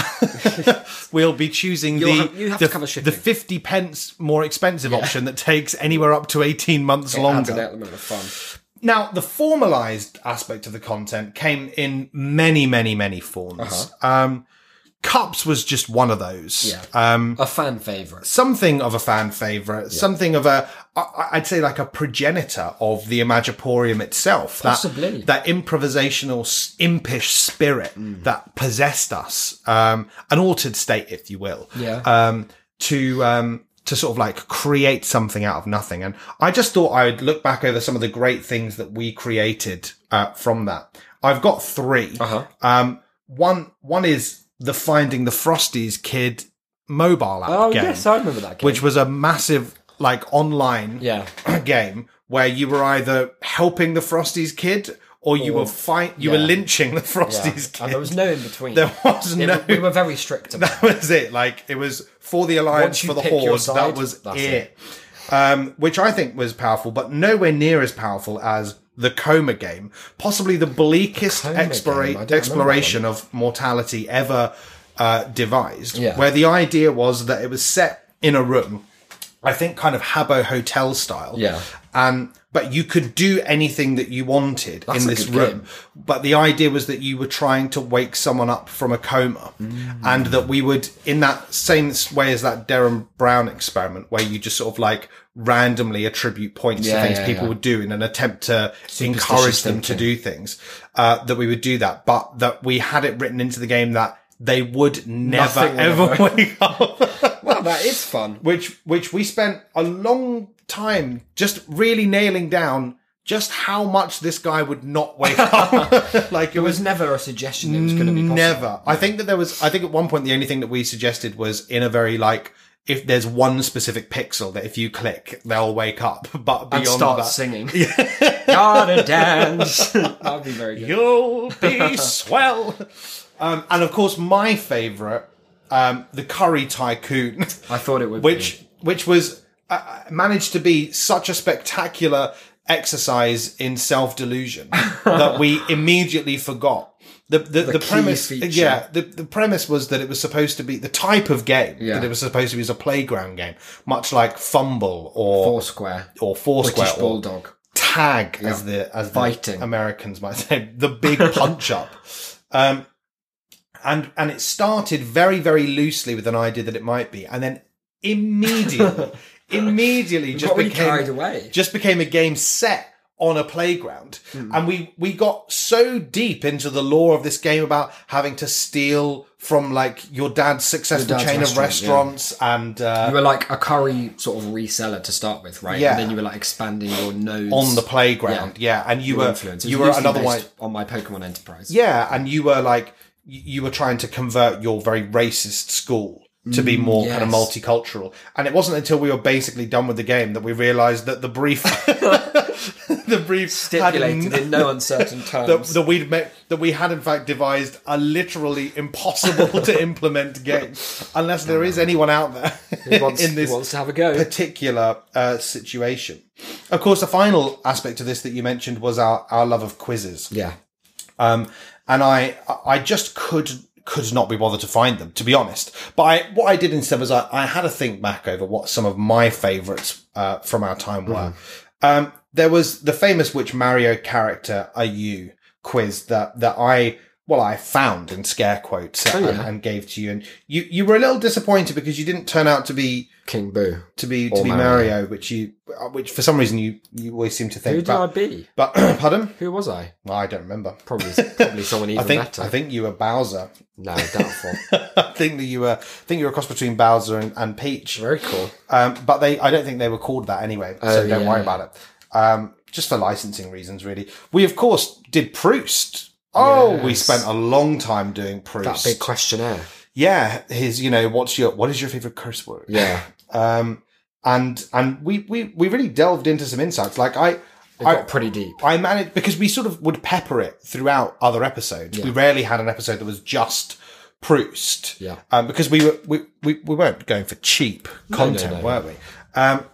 we'll be choosing You'll the, have, you have the, to cover shipping. The fifty pence more expensive yeah. option that takes anywhere up to eighteen months it longer. Adds an fun. Now, the formalized aspect of the content came in many, many, many forms. Uh-huh. Um, Cups was just one of those. Yeah. Um, a fan favourite. Something of a fan favourite. Yeah. Something of a, I'd say like a progenitor of the Imagiporium itself. Possibly. That, that improvisational, impish spirit mm. that possessed us. Um, an altered state, if you will. Yeah. Um, to, um, to sort of like create something out of nothing. And I just thought I would look back over some of the great things that we created, uh, from that. I've got three. Uh-huh. Um, one, one is, the Finding the Frosties Kid mobile app oh, game. Oh, yes, I remember that game. Which was a massive, like, online yeah. game where you were either helping the Frosties Kid or you or, were fight, you yeah. were lynching the Frosties yeah. Kid. And there was no in between. There was it, no... We were very strict about it. That was it. Like, it was for the Alliance, for the Horde. That was it. it. Um, which I think was powerful, but nowhere near as powerful as the Coma game, possibly the bleakest the explora- exploration of mortality ever uh, devised, yeah. where the idea was that it was set in a room, I think kind of Habbo Hotel style, yeah. um, but you could do anything that you wanted That's in this room. Game. But the idea was that you were trying to wake someone up from a coma mm. and that we would, in that same way as that Derren Brown experiment, where you just sort of like randomly attribute points yeah, to things yeah, people yeah. would do in an attempt to encourage them thinking. To do things, uh, that we would do that, but that we had it written into the game that they would never Nothing ever wake up. Well, that is fun. Which, which we spent a long time just really nailing down just how much this guy would not wake up. Like it there was, was never a suggestion it was going to be possible. Never. I think that there was, I think at one point the only thing that we suggested was in a very like, if there's one specific pixel that if you click, they'll wake up. But beyond and start that, singing. Yeah. Gotta dance. That'd be very good. You'll be swell. Um, and of course, my favourite, um, the Curry Tycoon. I thought it would which, be. Which was, uh, managed to be such a spectacular exercise in self-delusion that we immediately forgot. The, the, the, the premise, feature. yeah, the, the premise was that it was supposed to be the type of game yeah. that it was supposed to be is a playground game, much like Fumble or Foursquare or Foursquare British Bulldog, or Tag yeah. as the as Fighting. The Americans might say, the big punch up, um, and and it started very very loosely with an idea that it might be, and then immediately, immediately just became carried away. Just became a game set. On a playground. Mm. And we, we got so deep into the lore of this game about having to steal from like your dad's successful your dad's chain restaurant, of restaurants yeah. and, uh. You were like a curry sort of reseller to start with, right? Yeah. And then you were like expanding your nose. On the playground. Yeah. yeah. And you your were, influence. you were another one. On my Pokemon Enterprise. Yeah. And you were like, you were trying to convert your very racist school. To be more mm, yes. kind of multicultural. And it wasn't until we were basically done with the game that we realized that the brief the brief stipulated had, in no uncertain terms that, that we'd met, that we had in fact devised a literally impossible to implement game, unless there is anyone out there who wants, in this who wants to have a go. particular uh, situation. Of course, the final aspect of this that you mentioned was our, our love of quizzes. Yeah, um, and I I just could. could not be bothered to find them, to be honest. But I, what I did instead was I, I had a think back over what some of my favourites uh, from our time were. Mm-hmm. Um, there was the famous Which Mario Character Are You quiz that that I, well, I found in scare quotes oh, yeah. and, and gave to you. And you, you were a little disappointed because you didn't turn out to be King Boo, to be to be Mario. Mario, which you, which for some reason you, you always seem to think. Who did but, I be? But pardon? Who was I? Well, I don't remember. Probably probably someone even I think, better. I think you were Bowser. No, doubtful. I think that you were. I think you were a cross between Bowser and, and Peach. Very cool. Um, but they, I don't think they were called that anyway. So uh, don't yeah. worry about it. Um, just for licensing reasons, really. We of course did Proust. Oh, yes. We spent a long time doing Proust. That big questionnaire. Yeah, his, you know, what's your, what is your favorite curse word? Yeah. Um, and, and we, we, we really delved into some insights. Like I, it I got pretty deep. I managed, because we sort of would pepper it throughout other episodes. Yeah. We rarely had an episode that was just Proust. Yeah. Um, because we were, we, we, we weren't going for cheap content, no, no, no, were we? Um,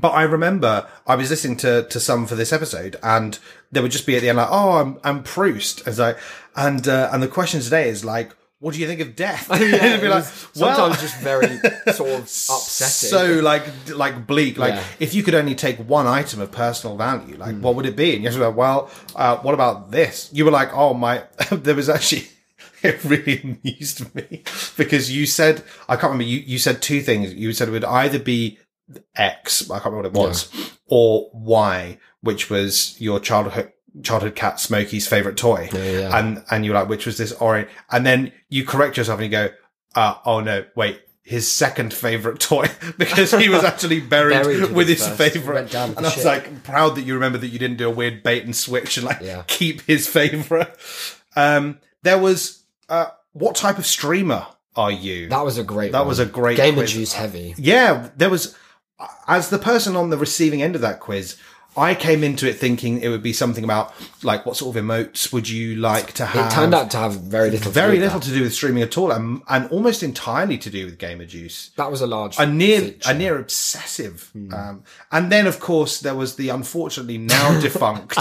But I remember I was listening to, to some for this episode, and they would just be at the end like, "Oh, I'm I'm Proust," as I, and uh, and the question today is like, "What do you think of death?" Oh, yeah, and be like, well, sometimes just very sort of upsetting, so like like bleak. Like yeah. if you could only take one item of personal value, like mm. what would it be? And you were like, "Well, uh, what about this?" You were like, "Oh my," there was actually. It really amused me because you said, I can't remember. You you said two things. You said it would either be X, I can't remember what it was, yeah. or Y, which was your childhood childhood cat Smokey's favorite toy, yeah, yeah. and and you're like, which was this orange, and then you correct yourself and you go, uh, oh no, wait, his second favorite toy, because he was actually buried, buried with his, his favorite, and I was shit. like, I'm proud that you remember that you didn't do a weird bait and switch and like yeah. keep his favorite. Um, there was uh, what type of streamer are you? That was a great. That one. was a great gamer juice heavy. Yeah, there was. As the person on the receiving end of that quiz, I came into it thinking it would be something about like what sort of emotes would you like to have. It turned out to have very little, very little to do with streaming at all, and, and almost entirely to do with gamer juice. That was a large, a near, feature. a near obsessive. Mm. Um, and then, of course, there was the unfortunately now defunct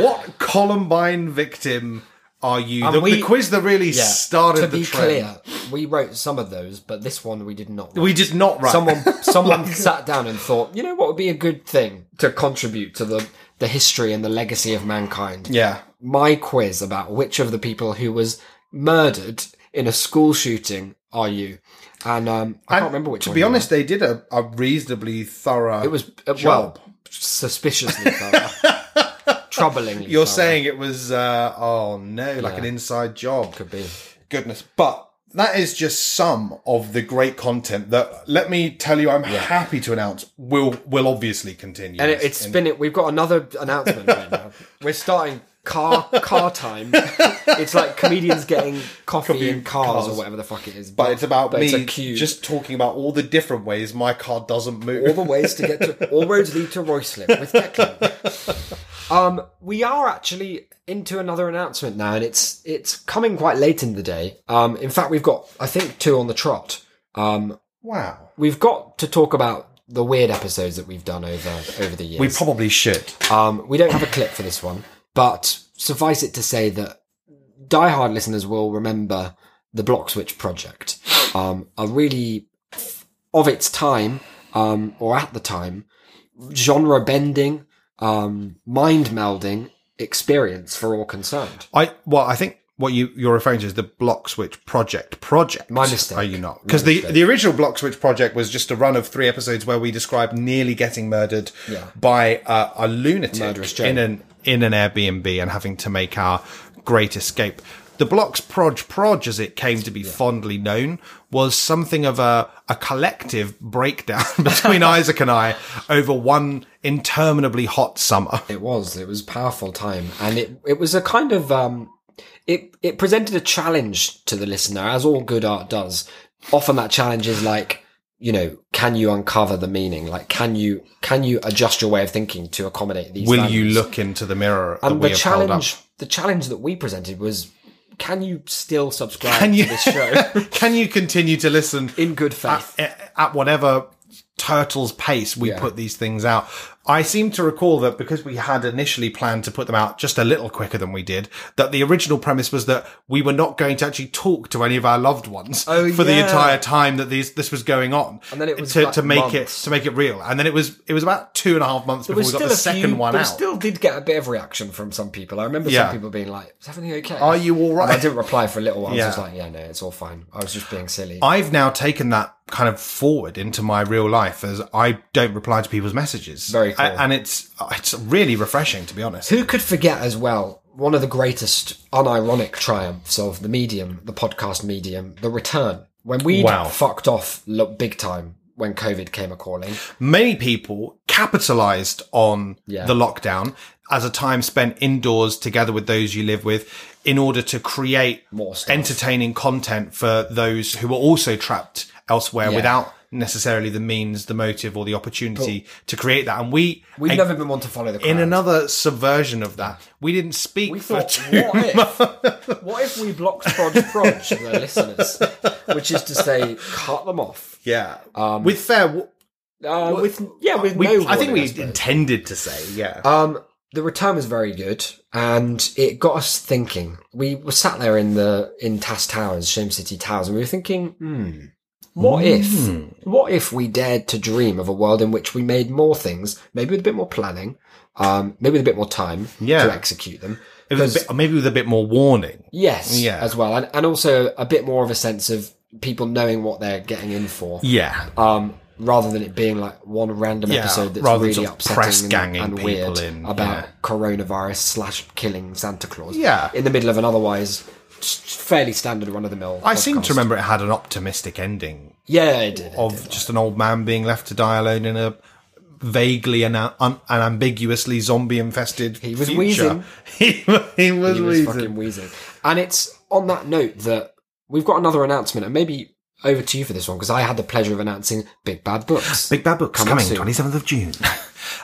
"What Columbine victim are you?" And the, we, the quiz that really yeah, started to the be trend. Clear, we wrote some of those, but this one we did not write. We did not write. Someone someone like, sat down and thought, you know what would be a good thing to contribute to the, the history and the legacy of mankind? Yeah. My quiz about which of the people who was murdered in a school shooting are you? And um, I and can't remember which to one. To be honest, they did a, a reasonably thorough It was, uh, well, suspiciously thorough. Troublingly. You're sorry. saying it was, uh, oh no, like yeah. an inside job. Could be. Goodness. But that is just some of the great content that, let me tell you, I'm yeah. happy to announce will will obviously continue. And it, it's in- been it. We've got another announcement right now. We're starting car car time. It's like comedians getting coffee, coffee in cars, cars or whatever the fuck it is. But, but it's about but me it's just talking about all the different ways my car doesn't move. All the ways to get to, all roads lead to Roislip with Declan. Um, we are actually into another announcement now, and it's it's coming quite late in the day. Um, in fact, we've got, I think, two on the trot. Um, wow. We've got to talk about the weird episodes that we've done over, over the years. We probably should. Um, we don't have a clip for this one, but suffice it to say that diehard listeners will remember the Blockswitch Project. Um, a really, of its time, um, or at the time, genre-bending, Um, mind melding experience for all concerned. I well, I think what you you're referring to is the Blockswitch Project. Project, my mistake. Are you not? Because the the original Blockswitch Project was just a run of three episodes where we described nearly getting murdered yeah. by uh, a lunatic in an in an Airbnb and having to make our great escape. The Blocks Proj Proj, as it came to be yeah. fondly known, was something of a, a collective breakdown between Isaac and I over one interminably hot summer. It was. It was a powerful time. And it, it was a kind of... Um, it, it presented a challenge to the listener, as all good art does. Often that challenge is like, you know, can you uncover the meaning? Like, can you can you adjust your way of thinking to accommodate these? Will values? You look into the mirror? That and we the have challenge, held up? The challenge that we presented was: can you still subscribe can you, to this show? Can you continue to listen in good faith at, at whatever turtle's pace we yeah. put these things out? I seem to recall that because we had initially planned to put them out just a little quicker than we did, that the original premise was that we were not going to actually talk to any of our loved ones oh, for yeah. the entire time that these, this was going on, and then it was to, like to make months. it to make it real. And then it was it was about two and a half months there before we got the second few, one out. We still did get a bit of reaction from some people. I remember yeah. some people being like, "Is everything okay? Are you all right?" And I didn't reply for a little while. Yeah. I was just like, "Yeah, no, it's all fine. I was just being silly." I've now taken that kind of forward into my real life, as I don't reply to people's messages. Very cool. And it's it's really refreshing, to be honest. Who could forget as well, one of the greatest unironic triumphs of the medium, the podcast medium, the return. When we wow. fucked off big time when COVID came a-calling. Many people capitalised on yeah. the lockdown as a time spent indoors together with those you live with, in order to create more entertaining content for those who were also trapped elsewhere yeah. without necessarily the means, the motive, or the opportunity cool. to create that. And we we've a, never been one to follow the crowd. In another subversion of that, we didn't speak. We thought, for two what months. if what if we blocked Proj Proj the listeners, which is to say, cut them off. Yeah, um, with fair. W- uh, with yeah, with we, no. I think warning, we I intended to say yeah. Um, the return was very good, and it got us thinking. We were sat there in the in Tas Towers, Shame City Towers, and we were thinking, hmm. What mm. if, what if we dared to dream of a world in which we made more things, maybe with a bit more planning, um, maybe with a bit more time yeah. to execute them. It was a bit, maybe with a bit more warning. Yes, yeah. as well. And, and also a bit more of a sense of people knowing what they're getting in for. Yeah. Um, rather than it being like one random yeah, episode that's really sort of upsetting and, and weird in, about yeah. coronavirus slash killing Santa Claus. Yeah. In the middle of an otherwise... fairly standard run-of-the-mill I podcast. Seem to remember it had an optimistic ending. Yeah, it did. It of did, just right. an old man being left to die alone in a vaguely and un- un- ambiguously zombie-infested He was future. wheezing. he, he was he wheezing. was fucking wheezing. And it's on that note that we've got another announcement, and maybe over to you for this one, because I had the pleasure of announcing Big Bad Books. Big Bad Books coming, coming twenty-seventh of June.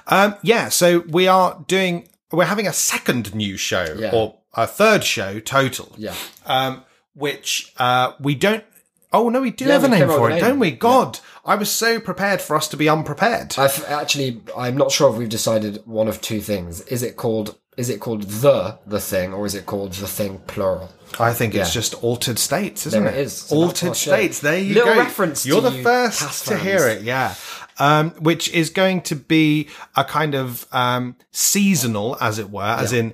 um, yeah, so we are doing... We're having a second new show, yeah. or... a third show total, yeah. Um, which uh, we don't. Oh no, we do yeah, have a name for it, don't we? God, yeah. I was so prepared for us to be unprepared. I've actually, I'm not sure if we've decided one of two things. Is it called? Is it called the the thing, or is it called the thing plural? I think yeah. it's just Altered States, isn't there it? It is so Altered States. There you Little go. Reference. You're to the you first to hear it. Yeah. Um, which is going to be a kind of um, seasonal, as it were, yeah. as in.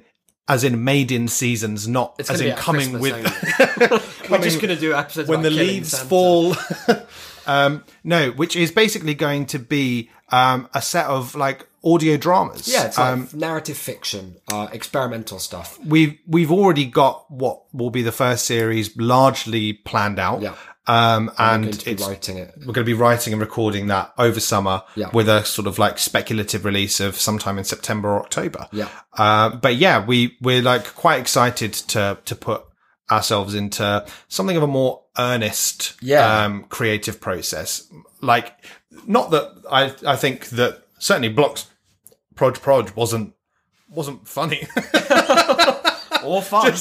As in made in seasons, not as in coming with. We're just going to do episodes when the leaves fall. um, no, which is basically going to be um, a set of like audio dramas. Yeah, it's um, like narrative fiction, uh, experimental stuff. We've we've already got what will be the first series largely planned out. Yeah. Um, and going to be it's, writing it. We're going to be writing and recording that over summer yeah. with a sort of like speculative release of sometime in September or October. Yeah. Uh, but yeah, we, we're like quite excited to, to put ourselves into something of a more earnest, yeah. um, creative process. Like, not that I, I think that certainly Blocks Proj Proj wasn't, wasn't funny or fun.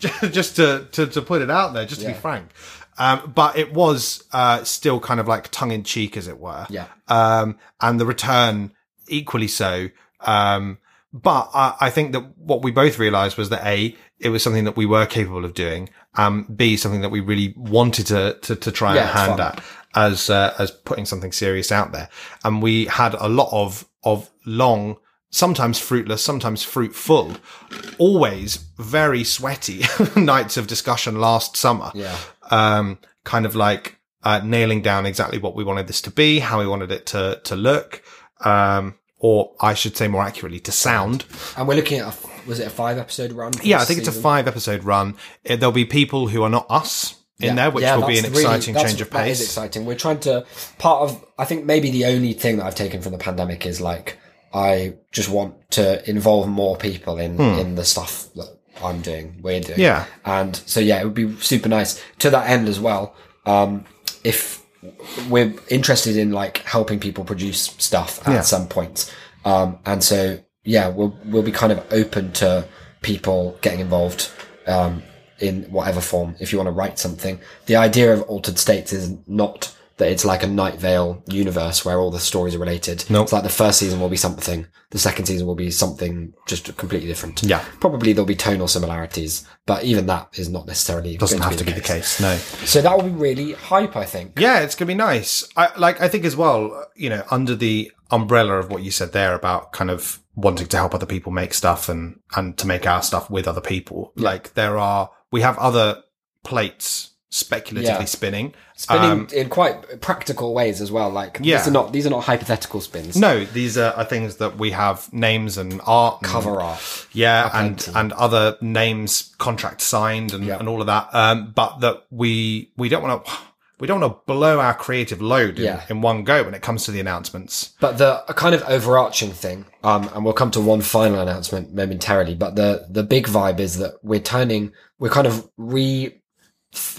Just, just to, to, to put it out there, just to yeah. be frank. Um, but it was uh, still kind of like tongue-in-cheek, as it were. Yeah. Um, and the return, equally so. Um, but I, I think that what we both realised was that, A, it was something that we were capable of doing, um, B, something that we really wanted to, to, to try yeah, and hand fun. at as uh, as putting something serious out there. And we had a lot of of long... sometimes fruitless, sometimes fruitful, always very sweaty nights of discussion last summer. Yeah. Um, kind of like, uh, nailing down exactly what we wanted this to be, how we wanted it to, to look. Um, or I should say more accurately, to sound. And we're looking at a, was it a five episode run? Yeah, I think season? It's a five episode run. It, there'll be people who are not us in yeah. there, which yeah, will be an exciting really, change of pace. That is exciting. We're trying to, part of, I think maybe the only thing that I've taken from the pandemic is like, I just want to involve more people in, hmm. in the stuff that I'm doing, we're doing. Yeah. And so, yeah, it would be super nice. To that end as well, um, if we're interested in like helping people produce stuff at yeah. some point. Um, and so, yeah, we'll, we'll be kind of open to people getting involved, um, in whatever form. If you want to write something, the idea of Altered States is not that it's like a Night Vale universe where all the stories are related. Nope. It's like the first season will be something. The second season will be something just completely different. Yeah. Probably there'll be tonal similarities, but even that is not necessarily doesn't have to be the case. No. So that will be really hype, I think. Yeah, it's going to be nice. I like, I think as well, you know, under the umbrella of what you said there about kind of wanting to help other people make stuff and, and to make our stuff with other people. Yeah. Like there are, we have other plates speculatively yeah. spinning spinning um, in quite practical ways as well, like yeah. these are not these are not hypothetical spins. No, these are, are things that we have names and art and, cover art yeah and and other names, contract signed and, yeah. and all of that, um but that we we don't want to we don't want to blow our creative load in, yeah. in one go when it comes to the announcements. But the kind of overarching thing, um and we'll come to one final announcement momentarily, but the the big vibe is that we're turning we're kind of re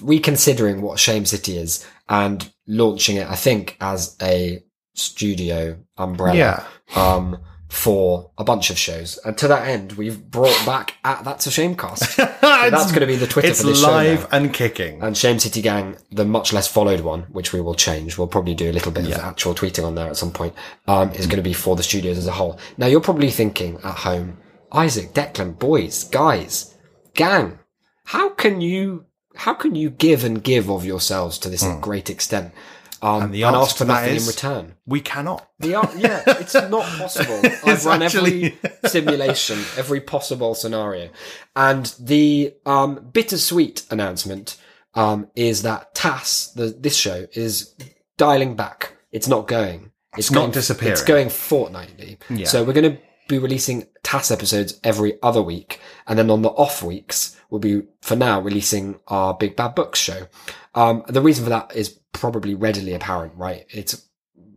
reconsidering what Shame City is and launching it, I think, as a studio umbrella yeah. um, for a bunch of shows. And to that end, we've brought back at That's a Shamecast. So that's going to be the Twitter for this show. It's live and kicking. And Shame City Gang, the much less followed one, which we will change. We'll probably do a little bit yeah. of actual tweeting on there at some point, um, is going to be for the studios as a whole. Now, you're probably thinking at home, Isaac, Declan, boys, guys, gang, how can you... How can you give and give of yourselves to this mm. great extent, um, and, the and ask for nothing in return? We cannot. The ar- yeah, it's not possible. I've run actually... every simulation, every possible scenario. And the um, bittersweet announcement um, is that T A S, the, this show, is dialing back. It's not going. It's, it's going, not disappearing. It's going fortnightly. Yeah. So we're going to be releasing T A S episodes every other week. And then on the off weeks, we'll be, for now, releasing our Big Bad Books show. Um, the reason for that is probably readily apparent, right? It's,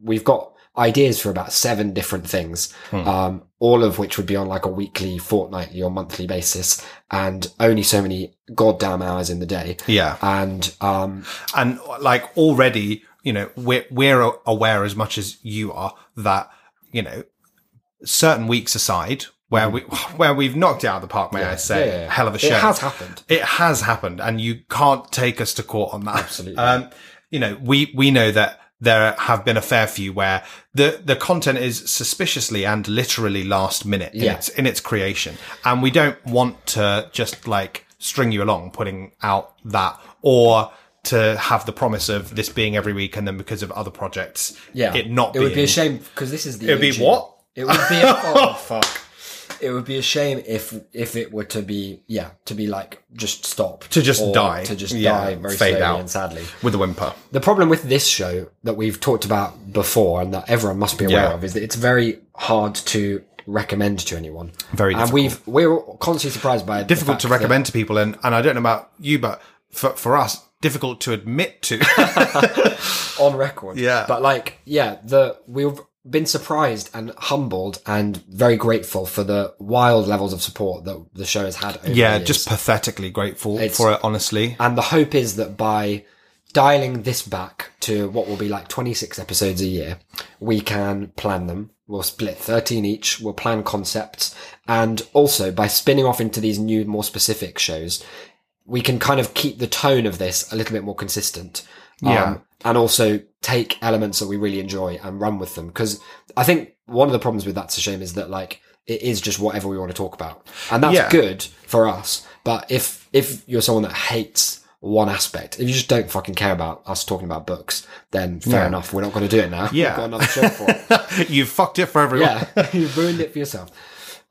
we've got ideas for about seven different things, hmm. um, all of which would be on like a weekly, fortnightly or monthly basis, and only so many goddamn hours in the day. Yeah. And, um, and like already, you know, we're, we're aware as much as you are that, you know, certain weeks aside, where we where we've knocked it out of the park, may yeah, I say, yeah, yeah. hell of a show. It has happened. It has happened, and you can't take us to court on that. Absolutely. Um, you know, we we know that there have been a fair few where the the content is suspiciously and literally last minute in yeah. its in its creation, and we don't want to just like string you along putting out that, or to have the promise of this being every week, and then because of other projects, yeah, it not. It being, would be a shame because this is the. It would be what? It would be a, oh fuck. It would be a shame if if it were to be yeah to be like just stop to just die to just yeah, die very fade slowly out and sadly with a whimper. The problem with this show that we've talked about before and that everyone must be aware yeah. of is that it's very hard to recommend to anyone. Very difficult. And we've we're constantly surprised by it. Difficult to recommend to people, and and I don't know about you, but for for us, difficult to admit to on record. Yeah, but like yeah, the we've. been surprised and humbled and very grateful for the wild levels of support that the show has had over yeah the years. Just pathetically grateful it's, for it, honestly, and the hope is that by dialing this back to what will be like twenty-six episodes a year, we can plan them. We'll split thirteen each, we'll plan concepts, and also by spinning off into these new, more specific shows, we can kind of keep the tone of this a little bit more consistent. Yeah. Um, and also take elements that we really enjoy and run with them. Because I think one of the problems with That's a Shame is that like it is just whatever we want to talk about. And that's yeah. good for us. But if if you're someone that hates one aspect, if you just don't fucking care about us talking about books, then fair yeah. enough. We're not going to do it now. Yeah. We've got another show for it. You've fucked it for everyone. Yeah. You've ruined it for yourself.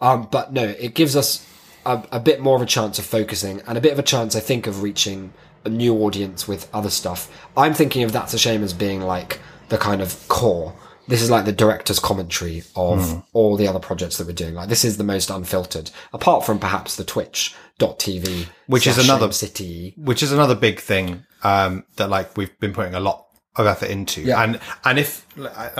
Um, but no, it gives us a, a bit more of a chance of focusing and a bit of a chance, I think, of reaching a new audience with other stuff. I'm thinking of That's a Shame as being like the kind of core. This is like the director's commentary of mm. all the other projects that we're doing. Like this is the most unfiltered, apart from perhaps the twitch dot t v, which is another city, which is another big thing um, that like we've been putting a lot of effort into. Yeah. And and if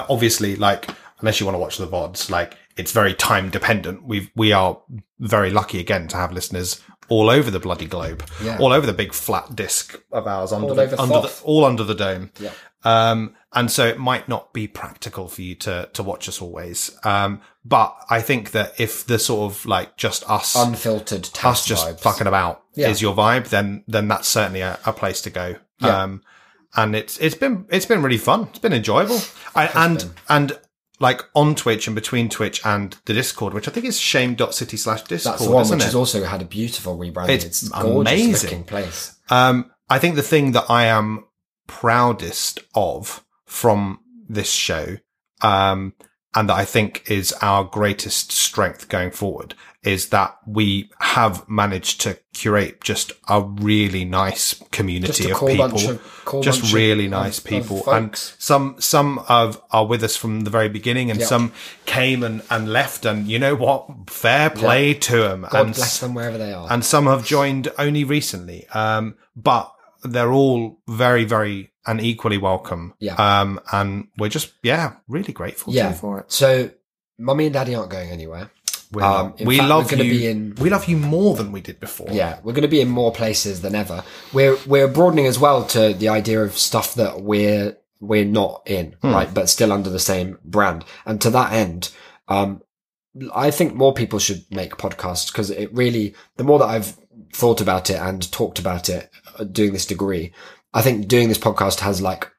obviously like unless you want to watch the V O Ds, like it's very time dependent. We've we are very lucky again to have listeners all over the bloody globe, yeah. all over the big flat disc of ours, under all the, under the, all under the dome. Yeah. Um, and so it might not be practical for you to, to watch us always. Um, but I think that if the sort of like just us unfiltered, us just vibes. fucking about yeah. is your vibe, then, then that's certainly a, a place to go. Yeah. Um, and it's, it's been, it's been really fun. It's been enjoyable. I, and, been. and like on Twitch and between Twitch and the Discord, which I think is shame.city slash Discord. That's the one, isn't which it? has also had a beautiful rebrand. It's, it's a gorgeous amazing. looking place. Um, I think the thing that I am proudest of from this show, um, and that I think is our greatest strength going forward, is that we have managed to curate just a really nice community of people, of, just really nice of, people. Of and some, some of are with us from the very beginning, and yep. some came and, and left, and you know what? Fair play yep. to them. God and bless them wherever they are. And some have joined only recently. Um, but they're all very, very, and equally welcome. Yeah. Um, and we're just, yeah, really grateful yeah. to you for it. So mummy and daddy aren't going anywhere. We're um, we fact, love we're you. Be in, we love you more than we did before. Yeah. We're going to be in more places than ever. We're, we're broadening as well to the idea of stuff that we're, we're not in, hmm. right? But still under the same brand. And to that end, um, I think more people should make podcasts, because it really, the more that I've thought about it and talked about it doing this degree, I think doing this podcast has like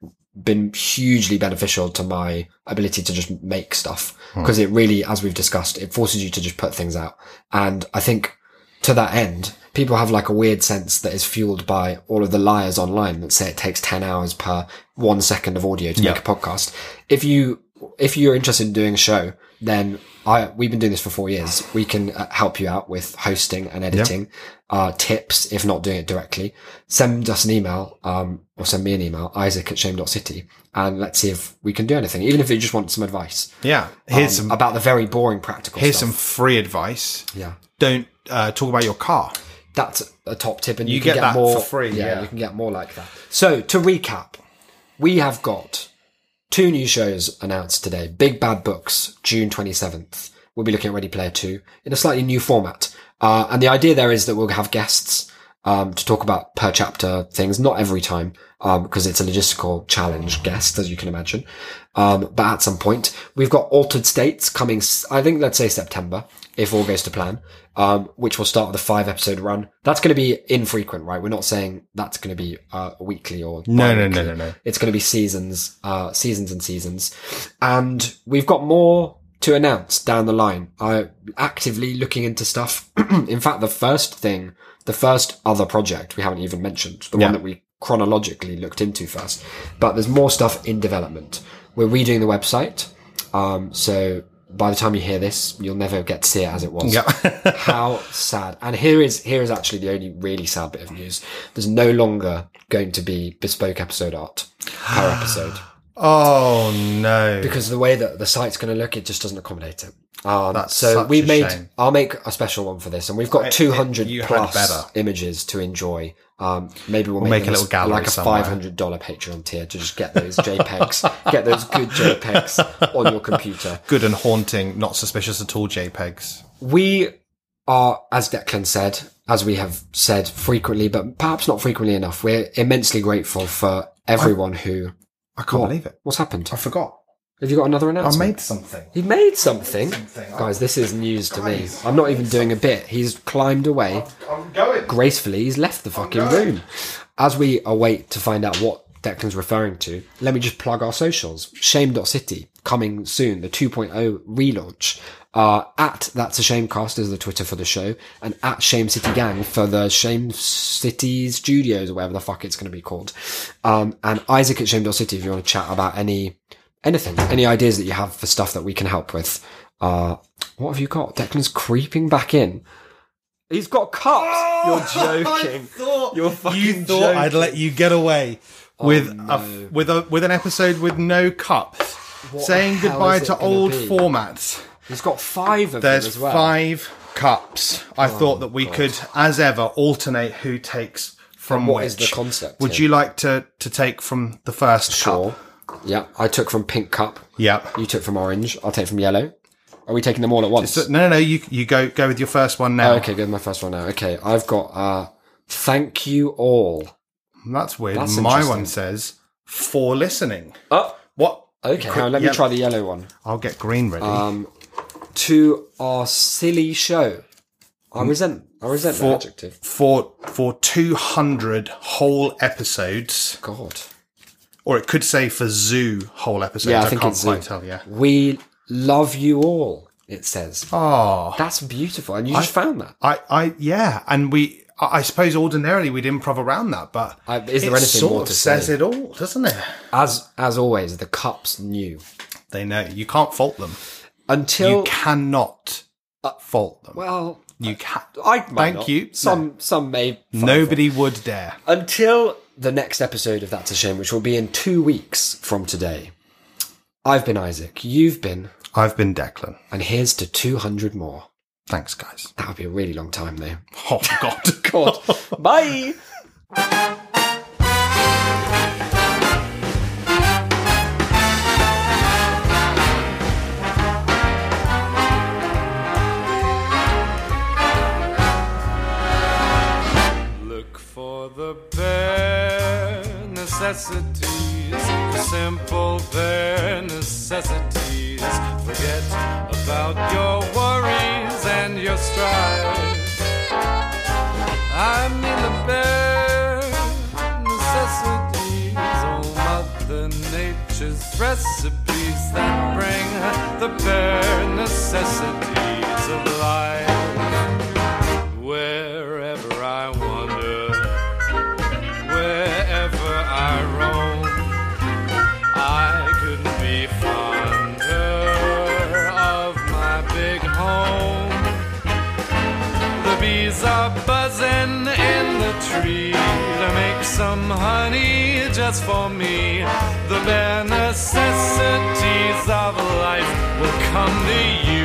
been hugely beneficial to my ability to just make stuff, because hmm. it really, as we've discussed, it forces you to just put things out. And I think to that end, people have like a weird sense that is fueled by all of the liars online that say it takes ten hours per one second of audio to yep. make a podcast. If you, if you're interested in doing a show, then I, we've been doing this for four years. We can uh, help you out with hosting and editing, yep. uh, tips, if not doing it directly. Send us an email, um, or send me an email, Isaac at shame.city, and let's see if we can do anything, even if you just want some advice. Yeah. Here's um, some, about the very boring practical here's stuff. Here's some free advice. Yeah. Don't, uh, talk about your car. That's a top tip, and you, you can get, get that more for free. Yeah, yeah. You can get more like that. So to recap, we have got two new shows announced today. Big Bad Books, June twenty-seventh. We'll be looking at Ready Player Two in a slightly new format. Uh, and the idea there is that we'll have guests, um, to talk about per chapter things, not every time, um, because it's a logistical challenge guest, as you can imagine. Um, but at some point, we've got Altered States coming, I think, let's say September, if all goes to plan, um, which will start with a five episode run. That's going to be infrequent, right? We're not saying that's going to be, uh, weekly or no, no, no, no, no. It's going to be seasons, uh, seasons and seasons. And we've got more to announce down the line. I'm actively looking into stuff. In fact, the first thing, the first other project we haven't even mentioned, the yeah. one that we chronologically looked into first, but there's more stuff in development. We're redoing the website. Um, so, by the time you hear this, you'll never get to see it as it was. Yep. How sad. And here is, here is actually the only really sad bit of news. There's no longer going to be bespoke episode art per episode. Oh no. Because the way that the site's going to look, it just doesn't accommodate it. Um, That's so we made, shame. I'll make a special one for this, and we've got it, two hundred it, plus images to enjoy. Um, maybe we'll, we'll make, make a little gallery, like a somewhere. five hundred dollars Patreon tier to just get those JPEGs, get those good JPEGs on your computer. Good and haunting, not suspicious at all JPEGs. We are, as Declan said, as we have said frequently, but perhaps not frequently enough, we're immensely grateful for everyone I, who. I can't what, believe it. What's happened? I forgot. Have you got another announcement? I made something. He made something? Made something. Guys, this is news to me. I'm not even doing a bit. He's climbed away. I'm, I'm going. Gracefully, he's left the fucking room. As we await to find out what Declan's referring to, let me just plug our socials. Shame.city, coming soon, the two point oh relaunch. Uh, at That's a Shamecast is the Twitter for the show, and at Shame City Gang for the Shame City Studios, or whatever the fuck it's going to be called. Um, and Isaac at Shame.city if you want to chat about any... anything, any ideas that you have for stuff that we can help with. Uh, what have you got? Declan's creeping back in. He's got cups. Oh, you're joking. I thought, you're fucking you thought joking. I'd let you get away oh, with no. a with a with an episode with no cups, what saying goodbye to old be? formats. He's got five of There's them as well. There's five cups. I oh, thought that we God. could, as ever, alternate who takes from and what which. Is the concept? Would here? you like to to take from the first sure. cup? Yeah, I took from pink cup. Yeah, you took from orange. I'll take from yellow. Are we taking them all at once? No, no, no. You you go go with your first one now. Oh, okay, go with my first one now. Okay, I've got. uh Thank you all. That's weird. That's my one says for listening. Oh, what? Okay, now let me try the yellow one. I'll get green ready. Um, to our silly show. I resent. I resent for, that adjective. For for two hundred whole episodes. God. Or it could say for zoo whole episodes. Yeah, I, I think can't it's quite zoo. tell. Yeah. We love you all. It says. Oh, that's beautiful, and you I, just found that. I, I, yeah, and we. I suppose ordinarily we'd improv around that, but uh, is there it anything sort more to of say? Says it all, doesn't it? As as always, the cups knew. They know. You can't fault them until you cannot uh, fault them. Well, you can. I might thank not. you. Some no. some may. Nobody them. would dare until the next episode of That's a Shame, which will be in two weeks from today. I've been Isaac. You've been. I've been Declan. And here's to two hundred more. Thanks, guys. That would be a really long time, though. Oh, God. God. Bye. Look for the bare necessities, the simple bare necessities. Forget about your worries and your strife. I mean the bare necessities, oh, Mother Nature's recipes that bring the bare necessities of life. Wherever I wander, wherever I roam, I couldn't be fonder of my big home. The bees are buzzing in the tree to make some honey just for me. The bare necessities of life will come to you.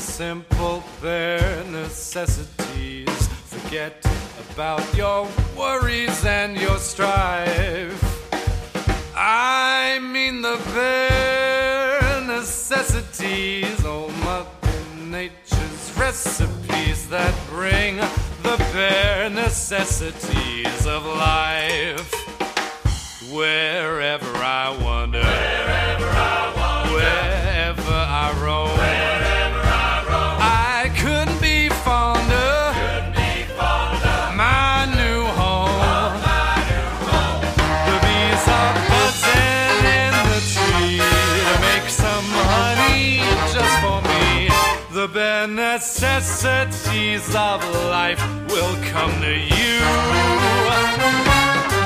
Simple bare necessities. Forget about your worries and your strife. I mean the bare necessities, oh, Mother Nature's recipes that bring the bare necessities of life. Wherever I wander, wherever I wander, wherever I roam, wherever the necessities of life will come to you.